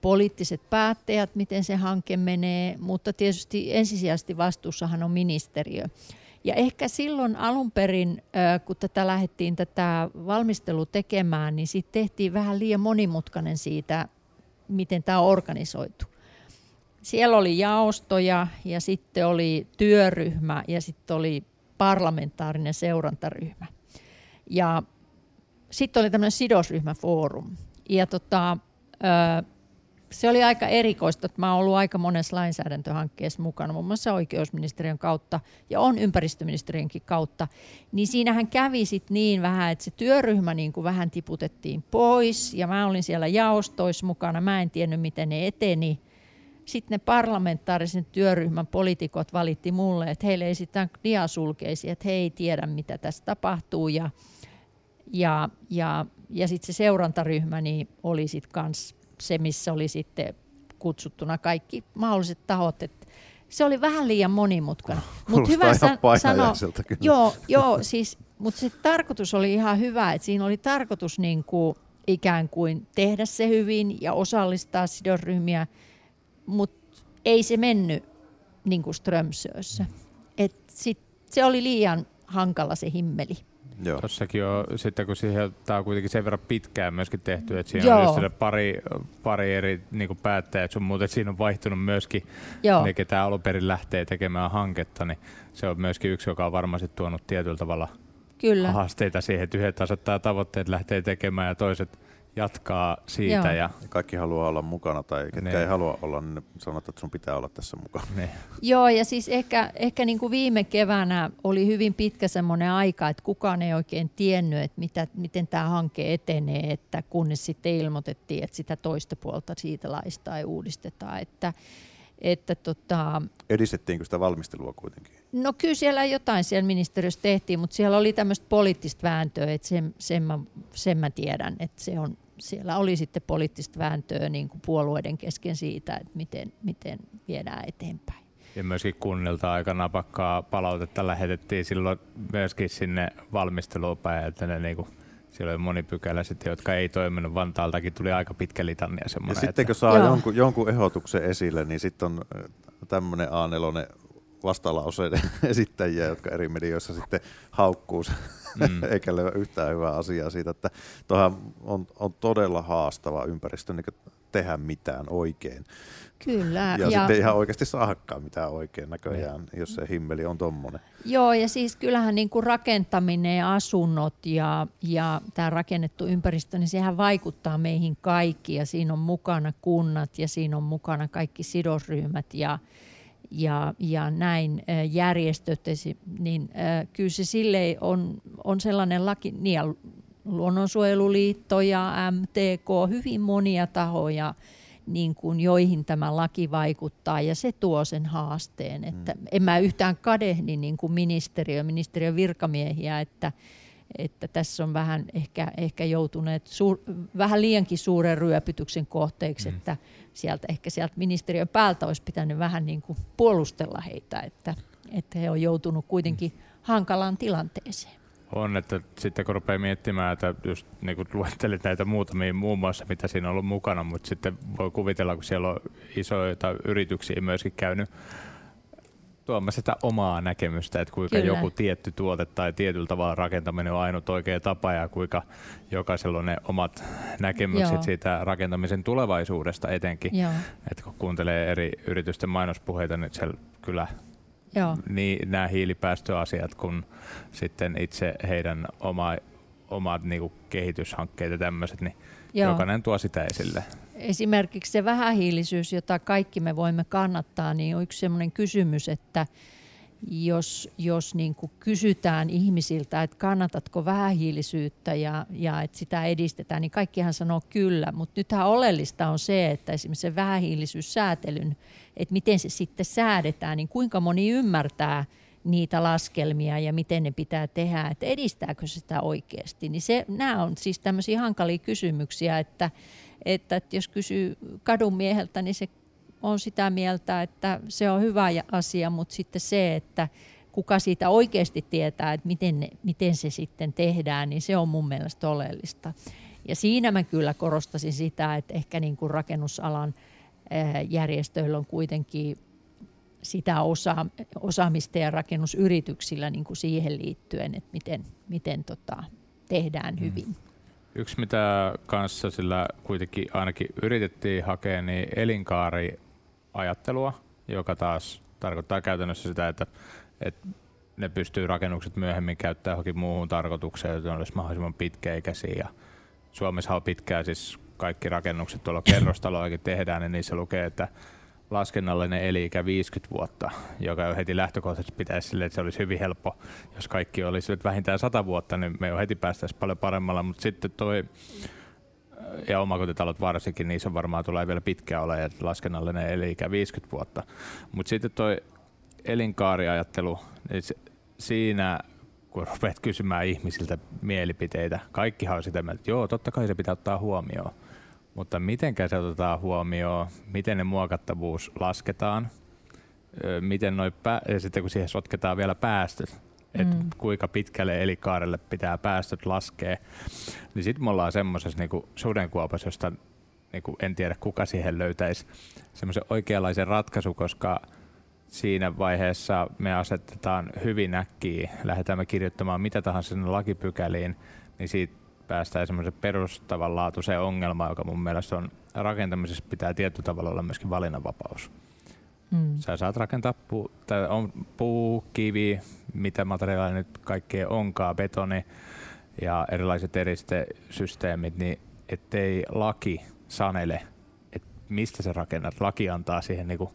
poliittiset päättäjät, miten se hanke menee, mutta tietysti ensisijaisesti vastuussahan on ministeriö. Ja ehkä silloin alun perin, kun tätä lähdettiin tätä valmistelua tekemään, niin siitä tehtiin vähän liian monimutkainen siitä, miten tämä on organisoitu. Siellä oli jaostoja ja sitten oli työryhmä ja sitten oli parlamentaarinen seurantaryhmä. Ja sitten oli tämmöinen sidosryhmäfoorum. Ja tota... Se oli aika erikoista, että mä oon ollut aika monessa lainsäädäntöhankkeessa mukana, muun muassa oikeusministeriön kautta ja on ympäristöministeriönkin kautta. Niin siinähän kävi sit niin vähän, että se työryhmä niin kuin vähän tiputettiin pois ja mä olin siellä jaostoissa mukana, mä en tiennyt miten ne eteni. Sitten ne parlamentaarisen työryhmän poliitikot valitti mulle, että heille esitään diasulkeisia, että he ei tiedä mitä tässä tapahtuu ja, ja, ja, ja sitten se seurantaryhmä niin oli sitten kans se, missä oli sitten kutsuttuna kaikki mahdolliset tahot. Että se oli vähän liian monimutkainen. Mut hyvä painajaiselta kyllä. Joo, joo siis, mutta se tarkoitus oli ihan hyvä, että siinä oli tarkoitus niin kuin ikään kuin tehdä se hyvin ja osallistaa sidosryhmiä, mutta ei se mennyt niin kuin Strömsössä. Et sit, se oli liian hankala se himmeli. Joo. Tossakin on, sitten kun siihen, tämä on kuitenkin sen verran pitkään myöskin tehty, että siinä Joo. on just pari, pari eri niin päättäjät sun muuta, että siinä on vaihtunut myöskin, Joo. ne ketä alun perin lähtee tekemään hanketta, niin se on myöskin yksi, joka on varmasti tuonut tietyllä tavalla Kyllä. haasteita siihen, että yhdet asettaa tavoitteet lähtee tekemään ja toiset jatkaa siitä. Ja kaikki haluaa olla mukana tai ketkä ne. Ei halua olla, niin sanotaan, että sun pitää olla tässä mukana. Ne. Joo, ja siis ehkä, ehkä niin kuin viime keväänä oli hyvin pitkä semmoinen aika, että kukaan ei oikein tiennyt, että mitä, miten tämä hanke etenee, että kunnes sitten ilmoitettiin, että sitä toista puolta siitä laista ei uudisteta. Että, että tota... Edistettiinkö sitä valmistelua kuitenkin? No kyllä siellä jotain siellä ministeriössä tehtiin, mutta siellä oli tämmöistä poliittista vääntöä, että sen, sen, mä, sen mä tiedän, että se on... Siellä oli sitten poliittista vääntöä niin kuin puolueiden kesken siitä, että miten, miten viedään eteenpäin. Ja myöskin kunnilta aika napakkaa palautetta lähetettiin silloin myöskin sinne valmisteluun päin, että ne niin kuin, siellä oli moni pykälä sitten, jotka ei toiminut. Vantaaltakin tuli aika pitkä litania semmoinen. Ja sitten että... kun saa jonkun, jonkun ehdotuksen esille, niin sitten on tämmöinen A neljä vastalauseiden esittäjiä, jotka eri medioissa sitten haukkuu mm. eikä löyä yhtään hyvää asiaa siitä, että tuohan on, on todella haastava ympäristö niin tehdä mitään oikein. Kyllä. Ja, ja sitten ihan oikeasti saakkaan mitään oikein näköjään, mm. jos se himmeli on tommoinen. Joo, ja siis kyllähän niin kuin rakentaminen ja asunnot ja, ja tämä rakennettu ympäristö, niin sehän vaikuttaa meihin kaikki ja siinä on mukana kunnat ja siinä on mukana kaikki sidosryhmät ja Ja, ja näin järjestöt, niin kyllä se silleen on, on sellainen laki, niin ja Luonnonsuojeluliitto ja M T K, hyvin monia tahoja, niin kuin joihin tämä laki vaikuttaa ja se tuo sen haasteen. Että en mä yhtään kadehdi niin kuin ministeriö, ministeriön virkamiehiä, että, että tässä on vähän ehkä, ehkä joutuneet suur, vähän liiankin suuren ryöpytyksen kohteeksi, mm. että sieltä, ehkä sieltä ministeriön päältä olisi pitänyt vähän niin kuin puolustella heitä, että, että he on joutunut kuitenkin hankalaan tilanteeseen. On, että sitten kun rupeaa miettimään, että just niin kuin luettelit näitä muutamia muun muassa, mitä siinä on ollut mukana, mutta sitten voi kuvitella, kun siellä on isoja yrityksiä myöskin käynyt tuomassa sitä omaa näkemystä, että kuinka Kyllä. joku tietty tuote tai tietyllä tavalla rakentaminen on ainut oikea tapa ja kuinka jokaisella on ne omat näkemykset Joo. siitä rakentamisen tulevaisuudesta etenkin. Että kun kuuntelee eri yritysten mainospuheita, niin siellä kyllä niin nämä hiilipäästöasiat kuin sitten itse heidän oma, omat niinku kehityshankkeet ja tämmöiset, niin Joo. jokainen tuo sitä esille. Esimerkiksi se vähähiilisyys, jota kaikki me voimme kannattaa, niin on yksi sellainen kysymys, että jos, jos niin kuin kysytään ihmisiltä, että kannatatko vähähiilisyyttä ja, ja että sitä edistetään, niin kaikkihan sanoo kyllä. Mutta nythän oleellista on se, että esimerkiksi se vähähiilisyyssäätelyn, että miten se sitten säädetään, niin kuinka moni ymmärtää niitä laskelmia ja miten ne pitää tehdä, että edistääkö se sitä oikeasti. Niin se, nämä on siis tämmöisiä hankalia kysymyksiä, että Että, että jos kysyy kadunmieheltä, niin se on sitä mieltä, että se on hyvä asia, mutta sitten se, että kuka siitä oikeasti tietää, että miten, ne, miten se sitten tehdään, niin se on mun mielestä oleellista. Ja siinä mä kyllä korostasin sitä, että ehkä niin kuin rakennusalan järjestöillä on kuitenkin sitä osa, osaamista ja rakennusyrityksillä niin kuin siihen liittyen, että miten, miten tota, tehdään hyvin. Mm. Yksi, mitä kanssa sillä kuitenkin ainakin yritettiin hakea, niin elinkaariajattelua, joka taas tarkoittaa käytännössä sitä, että, että ne pystyy rakennukset myöhemmin käyttämään johonkin muuhun tarkoitukseen, joten olisi mahdollisimman pitkäikäisiä. Ja Suomessa on pitkään siis kaikki rakennukset, tuolla kerrostaloakin tehdään, niin niissä lukee, että laskennallinen eli-ikä viisikymmentä vuotta, joka jo heti lähtökohtaisesti pitäisi silleen, että se olisi hyvin helppo. Jos kaikki olisi vähintään sata vuotta, niin me jo heti päästäisiin paljon paremmalla, mutta sitten toi, ja omakotitalot varsinkin, niissä on varmaan tulee vielä pitkään olemaan laskennallinen eli-ikä viisikymmentä vuotta. Mutta sitten toi elinkaariajattelu, niin siinä kun rupeat kysymään ihmisiltä mielipiteitä, kaikkihan on sitä mieltä, että joo, totta kai se pitää ottaa huomioon. Mutta miten se otetaan huomioon, miten ne muokattavuus lasketaan, miten noi pä- ja sitten kun siihen sotketaan vielä päästöt, että mm. kuinka pitkälle elikaarelle pitää päästöt laskea, niin sitten me ollaan semmoisessa niinku sudenkuopassa, josta niinku en tiedä kuka siihen löytäisi semmoisen oikeanlaisen ratkaisun, koska siinä vaiheessa me asetetaan hyvin äkkiä, lähdetään me kirjoittamaan mitä tahansa sinne lakipykäliin, niin siitä päästään semmoisen perustavanlaatuiseen ongelmaan, joka mun mielestä on rakentamisessa pitää tietyllä tavalla olla myöskin valinnanvapaus. Mm. Sä saat rakentaa puu, tai on puu, kivi, mitä materiaaleja nyt kaikkea onkaan, betoni ja erilaiset eristesysteemit, niin ettei laki sanele, että mistä sä rakennat. Laki antaa siihen niinku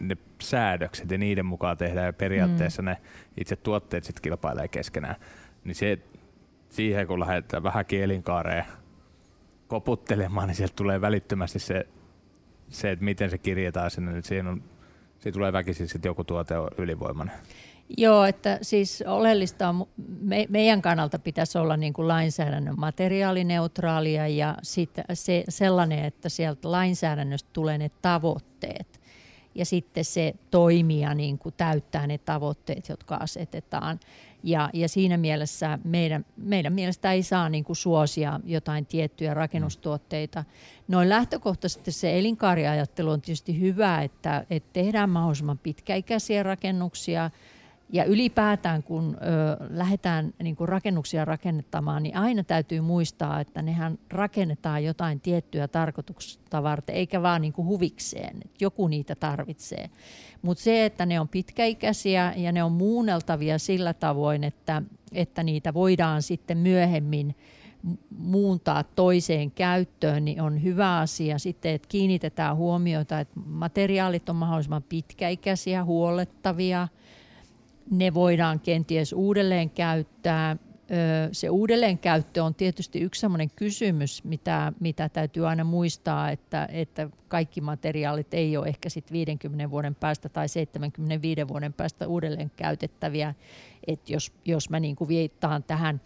ne säädökset ja niiden mukaan tehdään ja periaatteessa mm. ne itse tuotteet sit kilpailee keskenään. Niin se, siihen kun lähdetään vähänkin elinkaareen koputtelemaan, niin sieltä tulee välittömästi se, se että miten se kirjataan sinne. Siinä, on, siinä tulee väkisin sitten joku tuote on ylivoimainen. Joo, että siis oleellista on, me, meidän kannalta pitäisi olla niin kuin lainsäädännön materiaalineutraalia ja sit se, sellainen, että sieltä lainsäädännöstä tulee ne tavoitteet. Ja sitten se toimija niin kuin täyttää ne tavoitteet, jotka asetetaan. Ja, ja siinä mielessä meidän, meidän mielestä ei saa niin kuin suosia jotain tiettyjä rakennustuotteita. Noin lähtökohtaisesti se elinkaariajattelu on tietysti hyvä, että, että tehdään mahdollisimman pitkäikäisiä rakennuksia. Ja ylipäätään, kun ö, lähdetään niin kuin rakennuksia rakennettamaan, niin aina täytyy muistaa, että nehän rakennetaan jotain tiettyä tarkoitusta varten, eikä vaan niin kuin huvikseen. Et joku niitä tarvitsee. Mutta se, että ne on pitkäikäisiä ja ne on muunneltavia sillä tavoin, että, että niitä voidaan sitten myöhemmin muuntaa toiseen käyttöön, niin on hyvä asia sitten, että kiinnitetään huomiota, että materiaalit on mahdollisimman pitkäikäisiä, huollettavia. Ne voidaan kenties uudelleen käyttää. Se uudelleenkäyttö on tietysti yksi sellainen kysymys, mitä, mitä täytyy aina muistaa, että, että kaikki materiaalit ei ole ehkä sit viidenkymmenen vuoden päästä tai seitsemänkymmenenviiden vuoden päästä uudelleenkäytettäviä. Et jos, jos mä niin kuin viittaan tähän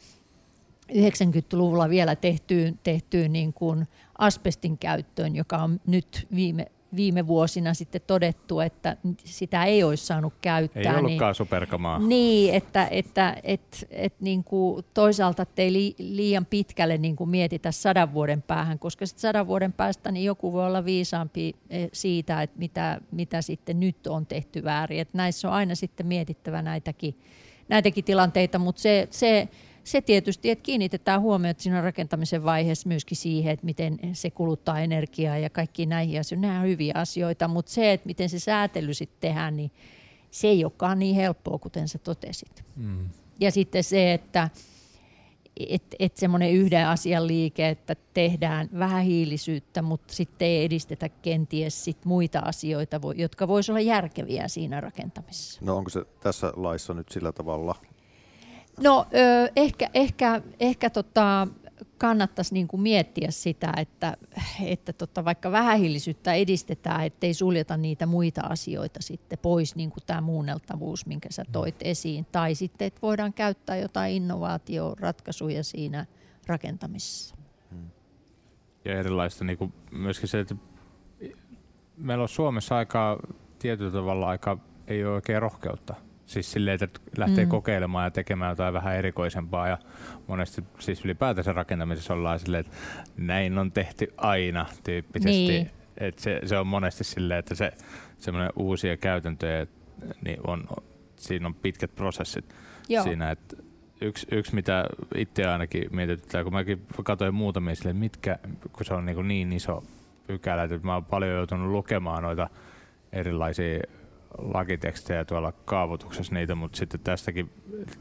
yhdeksänkymmentäluvulla vielä tehtyyn, tehtyyn niin kuin asbestin käyttöön, joka on nyt viime viime vuosina sitten todettu, että sitä ei olisi saanut käyttää. Ei ollutkaan niin, superkamaa. Niin, että, että et, et niin kuin toisaalta ei liian pitkälle niin kuin mietitä sadan vuoden päähän, koska sitten sadan vuoden päästä niin joku voi olla viisaampi siitä, että mitä, mitä sitten nyt on tehty väärin. Että näissä on aina sitten mietittävä näitäkin, näitäkin tilanteita, mutta se... se Se tietysti, että kiinnitetään huomiota siinä rakentamisen vaiheessa myöskin siihen, että miten se kuluttaa energiaa ja kaikki näihin asioihin. Nämä on hyviä asioita, mutta se, että miten se säätely sitten tehdään, niin se ei olekaan niin helppoa, kuten sä totesit. Mm. Ja sitten se, että et, et semmoinen yhden asian liike, että tehdään vähän hiilisyyttä, mutta sitten ei edistetä kenties sit muita asioita, jotka voisivat olla järkeviä siinä rakentamisessa. No onko se tässä laissa nyt sillä tavalla... No ehkä, ehkä, ehkä tota, kannattaisi niinku miettiä sitä, että, että tota, vaikka vähähiilisyyttä edistetään, ettei suljeta niitä muita asioita sitten pois, niin kuin tämä muunneltavuus, minkä sä toit esiin. Tai sitten, että voidaan käyttää jotain innovaatioratkaisuja siinä rakentamisessa. Ja erilaista, niin kuin myöskin se, että meillä on Suomessa aika tietyllä tavalla aika, ei ole oikein rohkeutta. Siis silleen, että lähtee mm. kokeilemaan ja tekemään jotain vähän erikoisempaa ja monesti siis ylipäätänsä rakentamisessa ollaan silleen, että näin on tehty aina tyyppisesti. Niin. Et se, se on monesti silleen, että se semmoinen uusia käytäntöjä, niin on, siinä on pitkät prosessit. Joo. Siinä, että yksi, yksi mitä itse ainakin mietityttää, kun mäkin katsoin muutamia silleen, mitkä, kun se on niin, niin iso pykälä, että mä oon paljon joutunut lukemaan noita erilaisia lakitekstejä tuolla kaavoituksessa niitä, mutta sitten tästäkin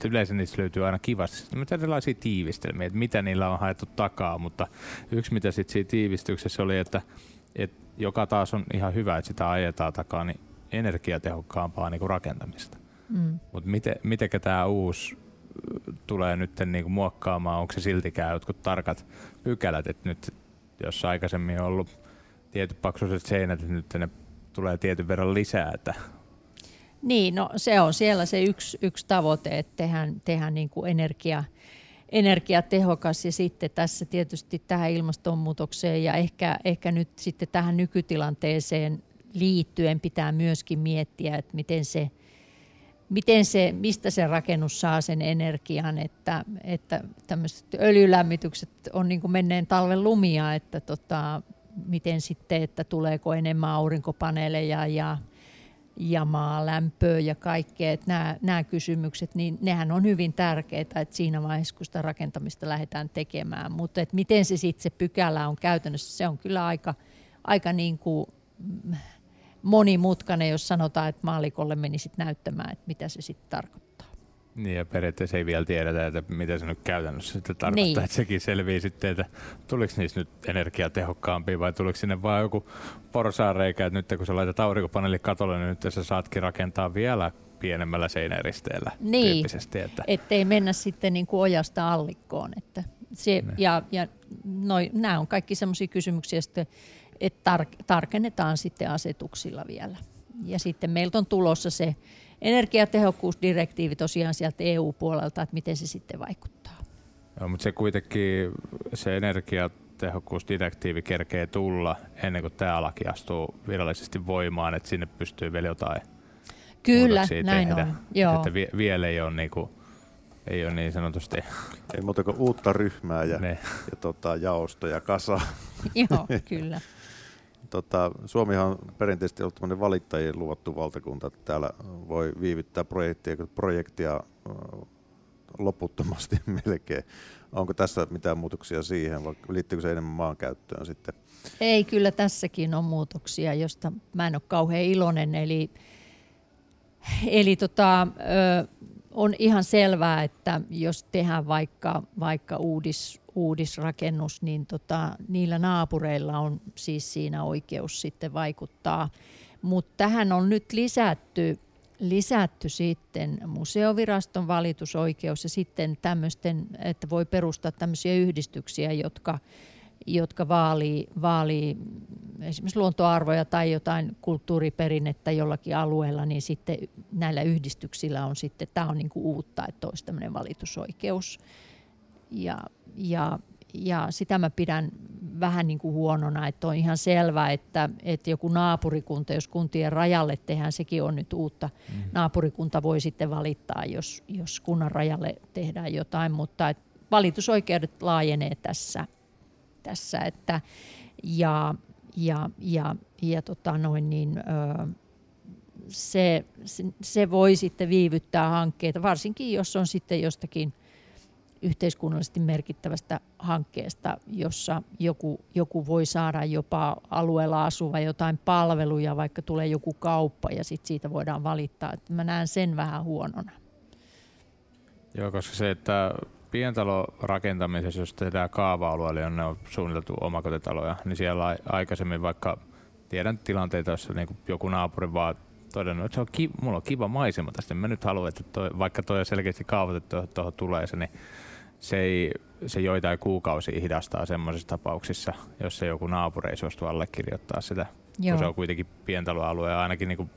yleensä niistä löytyy aina kivasti sitten erilaisia tiivistelmiä, että mitä niillä on haettu takaa, mutta yksi mitä sitten siinä tiivistyksessä oli, että, että joka taas on ihan hyvä, että sitä ajetaan takaa, niin energiatehokkaampaa niin kuin rakentamista. Mm. Mutta miten, mitenkä tämä uusi tulee nyt niin kuin muokkaamaan, onko se siltikään jotkut tarkat pykälät, että nyt jos aikaisemmin on ollut tietyn paksuiset seinät, että nyt ne tulee tietyn verran lisää, että niin, no se on siellä se yksi, yksi tavoite, että tehdään, tehdään niin kuin energia, energiatehokas ja sitten tässä tietysti tähän ilmastonmuutokseen ja ehkä, ehkä nyt sitten tähän nykytilanteeseen liittyen pitää myöskin miettiä, että miten se, miten se mistä se rakennus saa sen energian, että, että tämmöiset öljylämmitykset on niin kuin menneen talven lumia, että tota, miten sitten, että tuleeko enemmän aurinkopaneeleja ja ja maalämpöä ja kaikkea, että nämä, nämä kysymykset, niin nehän on hyvin tärkeitä, että siinä vaiheessa, kun sitä rakentamista lähdetään tekemään, mutta että miten se sitten se pykälä on käytännössä, se on kyllä aika, aika niin kuin monimutkainen, jos sanotaan, että maallikolle meni sitten näyttämään, että mitä se sitten tarkoittaa. Niin ja periaatteessa ei vielä tiedetä, että mitä se nyt käytännössä sitten tarkoittaa, niin. Että sekin selviää sitten, että tuliko niissä nyt energiatehokkaampia vai tuliko sinne vaan joku porsaanreikä, että nyt kun sä laitat aurinkopaneeli katolle, niin nyt sä saatkin rakentaa vielä pienemmällä seinäristeellä niin. Tyyppisesti. Että ettei mennä sitten niin kuin ojasta allikkoon. Että se, niin. ja, ja noi, nämä on kaikki sellaisia kysymyksiä, että tar- tarkennetaan sitten asetuksilla vielä. Ja sitten meiltä on tulossa se energiatehokkuusdirektiivi tosiaan sieltä E U-puolelta, että miten se sitten vaikuttaa. Joo, mutta se kuitenkin, se energiatehokkuusdirektiivi kerkee tulla ennen kuin tämä laki astuu virallisesti voimaan, että sinne pystyy vielä jotain Kyllä, muutoksia näin tehdä. On. Joo. Että vie, vielä ei ole, niinku, ei ole niin sanotusti. Ei muuta kuin uutta ryhmää ja, ja tota, jaostoja kasa. Joo, kyllä. Tota, Suomihan on perinteisesti ollut tämmöinen valittajien luvattu valtakunta, että täällä voi viivyttää projektia, projektia loputtomasti melkein. Onko tässä mitään muutoksia siihen, vai liittyykö se enemmän maankäyttöön sitten? Ei, kyllä tässäkin on muutoksia, josta mä en ole kauhean iloinen. Eli, eli tota, ö, on ihan selvää, että jos tehdään vaikka, vaikka uudis uudisrakennus, niin tota, niillä naapureilla on siis siinä oikeus sitten vaikuttaa. Mutta tähän on nyt lisätty, lisätty sitten museoviraston valitusoikeus ja sitten tämmöisten, että voi perustaa tämmöisiä yhdistyksiä, jotka, jotka vaalii, vaalii esimerkiksi luontoarvoja tai jotain kulttuuriperinnettä jollakin alueella, niin sitten näillä yhdistyksillä on sitten, tämä on niinku uutta, että olisi tämmöinen valitusoikeus. Ja, ja, ja sitä mä pidän vähän niin kuin huonona, että on ihan selvä, että, että joku naapurikunta, jos kuntien rajalle tehdään, sekin on nyt uutta. Mm. Naapurikunta voi sitten valittaa, jos, jos kunnan rajalle tehdään jotain, mutta et valitusoikeudet laajenee tässä, tässä että ja, ja, ja, ja tota noin niin, ö, se, se voi sitten viivyttää hankkeita, varsinkin jos on sitten jostakin yhteiskunnallisesti merkittävästä hankkeesta, jossa joku, joku voi saada jopa alueella asuva jotain palveluja, vaikka tulee joku kauppa ja sit siitä voidaan valittaa. Että mä näen sen vähän huonona. Joo, koska se, että pientalorakentamisessa, jos tehdään kaava-alueelle, jonne on suunniteltu omakotitaloja, niin siellä aikaisemmin vaikka tiedän tilanteita, jossa niin joku naapuri vaan todennut, että se on ki- mulla on kiva maisema tästä, mä nyt haluan, että toi, vaikka toi on selkeästi kaavoitettu, että tuohon tulee se, niin se, ei, se joitain kuukausia hidastaa semmoisissa tapauksissa, jos se joku naapuri ei suostu allekirjoittaa sitä. Joo. Kun se on kuitenkin pientaloalue, ainakin niinku,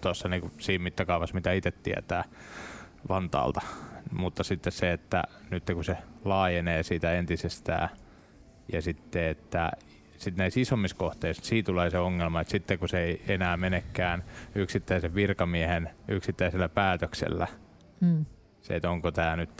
tuossa niinku siinä mittakaavassa, mitä itse tietää Vantaalta. Mutta sitten se, että nyt kun se laajenee siitä entisestään ja sitten, että sitten näissä isommissa kohteissa siitä tulee se ongelma, että sitten kun se ei enää menekään yksittäisen virkamiehen yksittäisellä päätöksellä, mm. se, että onko tämä nyt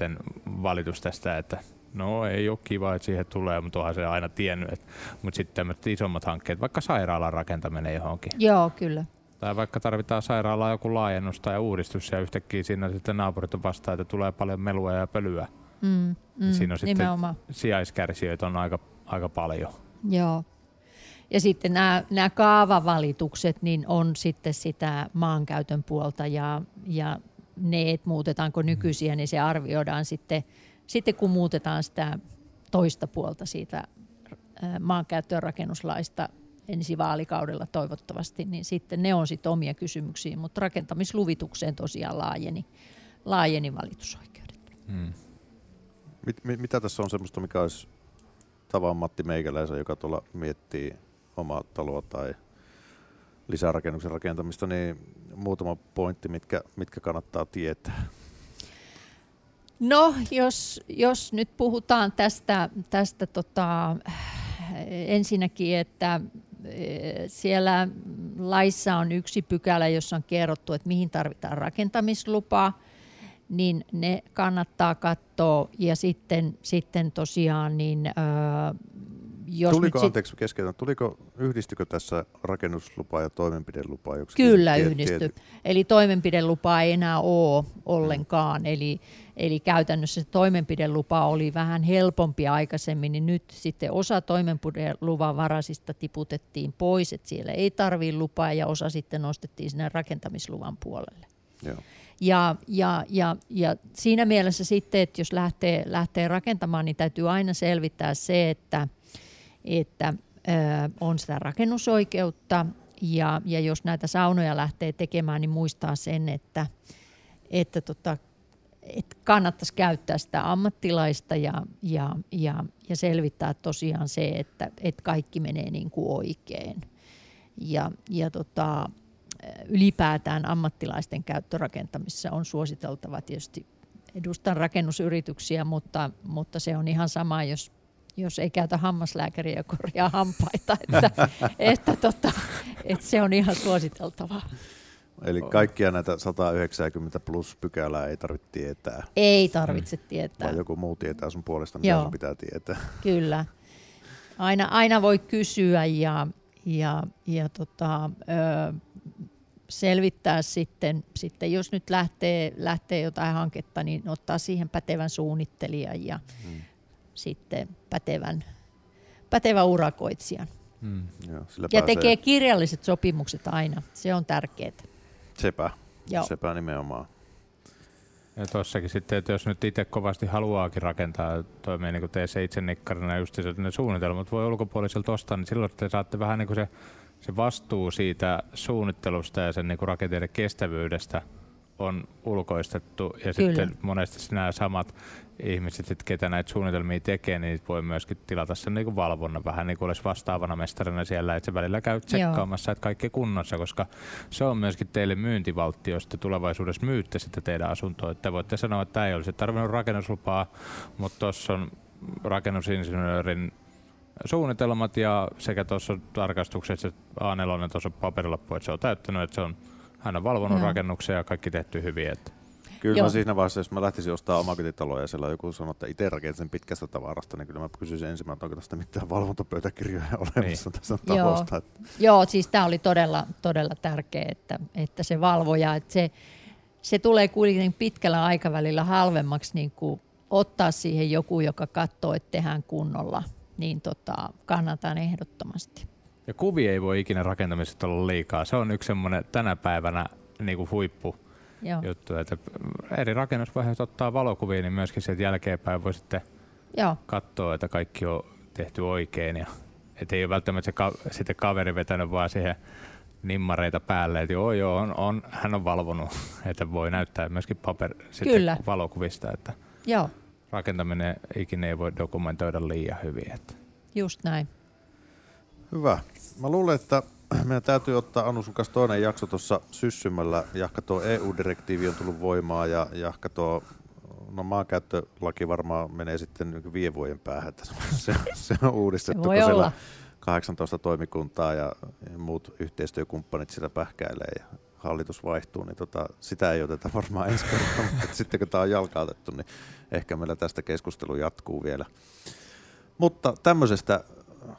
valitus tästä, että no ei ole kiva, että siihen tulee, mutta onhan se aina tiennyt. Mutta sitten tämmöiset isommat hankkeet, vaikka sairaalan rakentaminen johonkin. Joo, kyllä. Tai vaikka tarvitaan sairaalaa joku laajennus tai uudistus ja yhtäkkiä siinä sitten naapurit on vastaan, että tulee paljon melua ja pölyä. Mm, mm, siinä on sitten nimenomaan. Sijaiskärsijöitä on aika, aika paljon. Joo. Ja sitten nämä, nämä kaavavalitukset niin on sitten sitä maankäytön puolta ja, ja ne, että muutetaanko nykyisiä, niin se arvioidaan sitten, sitten kun muutetaan sitä toista puolta siitä maankäyttö- ja rakennuslaista ensi vaalikaudella toivottavasti, niin sitten ne on sitten omia kysymyksiä, mutta rakentamisluvitukseen tosiaan laajeni, laajeni valitusoikeudet. Hmm. Mit, mit, mitä tässä on semmoista, mikä olisi tavan Matti Meikäläisen, joka tuolla miettii omaa taloa tai lisärakennuksen rakentamista, niin muutama pointti, mitkä, mitkä kannattaa tietää? No, jos, jos nyt puhutaan tästä, tästä tota, ensinnäkin, että siellä laissa on yksi pykälä, jossa on kerrottu, että mihin tarvitaan rakentamislupaa, niin ne kannattaa katsoa ja sitten, sitten tosiaan niin öö, jos tuliko, sit... anteeksi kesken, tuliko, yhdistykö tässä rakennuslupa ja toimenpidelupa? Kyllä yhdistyi, tiety... eli toimenpidelupaa ei enää ole ollenkaan, hmm. eli, eli käytännössä se toimenpidelupa oli vähän helpompi aikaisemmin, niin nyt sitten osa toimenpideluvan varaisista tiputettiin pois, että siellä ei tarvitse lupaa ja osa sitten nostettiin sinne rakentamisluvan puolelle. Joo. Ja, ja, ja, ja siinä mielessä sitten, että jos lähtee, lähtee rakentamaan, niin täytyy aina selvittää se, että, että ö, on sitä rakennusoikeutta ja, ja jos näitä saunoja lähtee tekemään, niin muistaa sen, että, että, tota, että kannattaisi käyttää sitä ammattilaista ja, ja, ja, ja selvittää tosiaan se, että, että kaikki menee niin kuin oikein ja, ja tota, ylipäätään ammattilaisten käyttörakentamisessa on suositeltava tietysti edustan rakennusyrityksiä, mutta, mutta se on ihan sama, jos, jos ei käytä hammaslääkäriä ja korjaa hampaita, että, että, tota, että se on ihan suositeltavaa. Eli kaikkia näitä sata yhdeksänkymmentä plus pykälää ei tarvitse tietää? Ei tarvitse tietää. Vai joku muu tietää sun puolesta, mitä sun pitää tietää? Kyllä. Aina, aina voi kysyä ja... ja, ja tota, ö, selvittää sitten, sitten, jos nyt lähtee, lähtee jotain hanketta, niin ottaa siihen pätevän suunnittelijan ja hmm. sitten pätevän, pätevän urakoitsijan. Hmm. Joo, sillä ja pääsee... tekee kirjalliset sopimukset aina, se on tärkeää. Sepä, Joo. sepä nimenomaan. Ja tuossakin sitten, että jos nyt itse kovasti haluaakin rakentaa, toimii niin kuin teissä itse nikkarina just se, ne suunnitelmat voi ulkopuoliselta ostaa, niin silloin te saatte vähän niin kuin se, se vastuu siitä suunnittelusta ja sen niin kuin rakenteiden kestävyydestä on ulkoistettu. Ja Kyllä. sitten monesti nämä samat ihmiset, ketä näitä suunnitelmia tekee, niin voi myöskin tilata sen niin kuin valvonnan vähän niin kuin olisi vastaavana mestarina siellä, että se välillä käy tsekkaamassa, Joo. että kaikki kunnossa, koska se on myöskin teille myyntivaltti, jos te tulevaisuudessa myytte sitä teidän asuntoa. Että voitte sanoa, että tämä ei olisi tarvinnut rakennuslupaa, mutta tuossa on rakennusinsinöörin suunnitelmat ja sekä tuossa tarkastuksessa A neljä tuossa paperilappu, että se on täyttänyt, että se on aina valvonut no. rakennuksia ja kaikki tehty hyvin. Että. Kyllä mä siinä vaiheessa, jos mä lähtisin ostamaan omakotitaloja ja siellä joku sanoo, että itse rakensin sen pitkästä tavarasta, niin kyllä mä kysyisin ensimmäinen, onko tästä mitään valvontapöytäkirjoja olemassa niin. tässä talosta. Joo. Joo, siis tämä oli todella, todella tärkeää, että, että se valvoja, että se, se tulee kuitenkin pitkällä aikavälillä halvemmaksi niin kuin ottaa siihen joku, joka katsoo, että tehdään kunnolla, niin tota, kannatan ehdottomasti. Ja kuvia ei voi ikinä rakentamisesta olla liikaa. Se on yksi semmoinen tänä päivänä niin kuin huippu. Joo. Juttu, että eri rakennusvaiheet ottaa valokuvia, niin myöskin sieltä jälkeenpäin voi sitten Joo. katsoa, että kaikki on tehty oikein. Ja, että ei ole välttämättä se ka- sitten kaveri vetänyt vaan siihen nimmareita päälle, että joo, joo on, on, hän on valvonut, että voi näyttää myöskin paper- sitten Kyllä. valokuvista. Että Joo. rakentaminen ikinä ei voi dokumentoida liian hyvin. Että. Just näin. Hyvä. Mä luulen, että meidän täytyy ottaa Anu sun kanssa toinen jakso tuossa syssymällä. Jahka tuo E U-direktiivi on tullut voimaan ja jahka tuo no, maankäyttölaki varmaan menee sitten viiden vuoden päähän. Se, se on uudistettu, se kun olla. Siellä kahdeksantoista toimikuntaa ja muut yhteistyökumppanit siellä pähkäilee ja hallitus vaihtuu. Niin tota, sitä ei oteta varmaan ensi kertaa, mutta sitten kun tämä on jalkautettu, niin ehkä meillä tästä keskustelu jatkuu vielä. Mutta tämmöisestä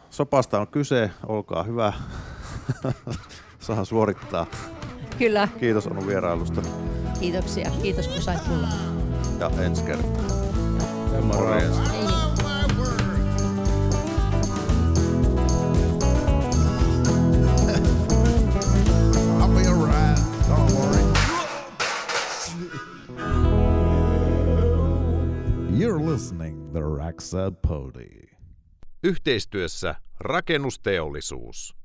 sopasta on kyse, olkaa hyvä. Saa suorittaa. Kyllä. Kiitos Anu vierailusta. Kiitoksia. Kiitos kun sait tulla. Ja ensi kertaa. Morjens. You're listening to Raksapodi. Yhteistyössä Rakennusteollisuus.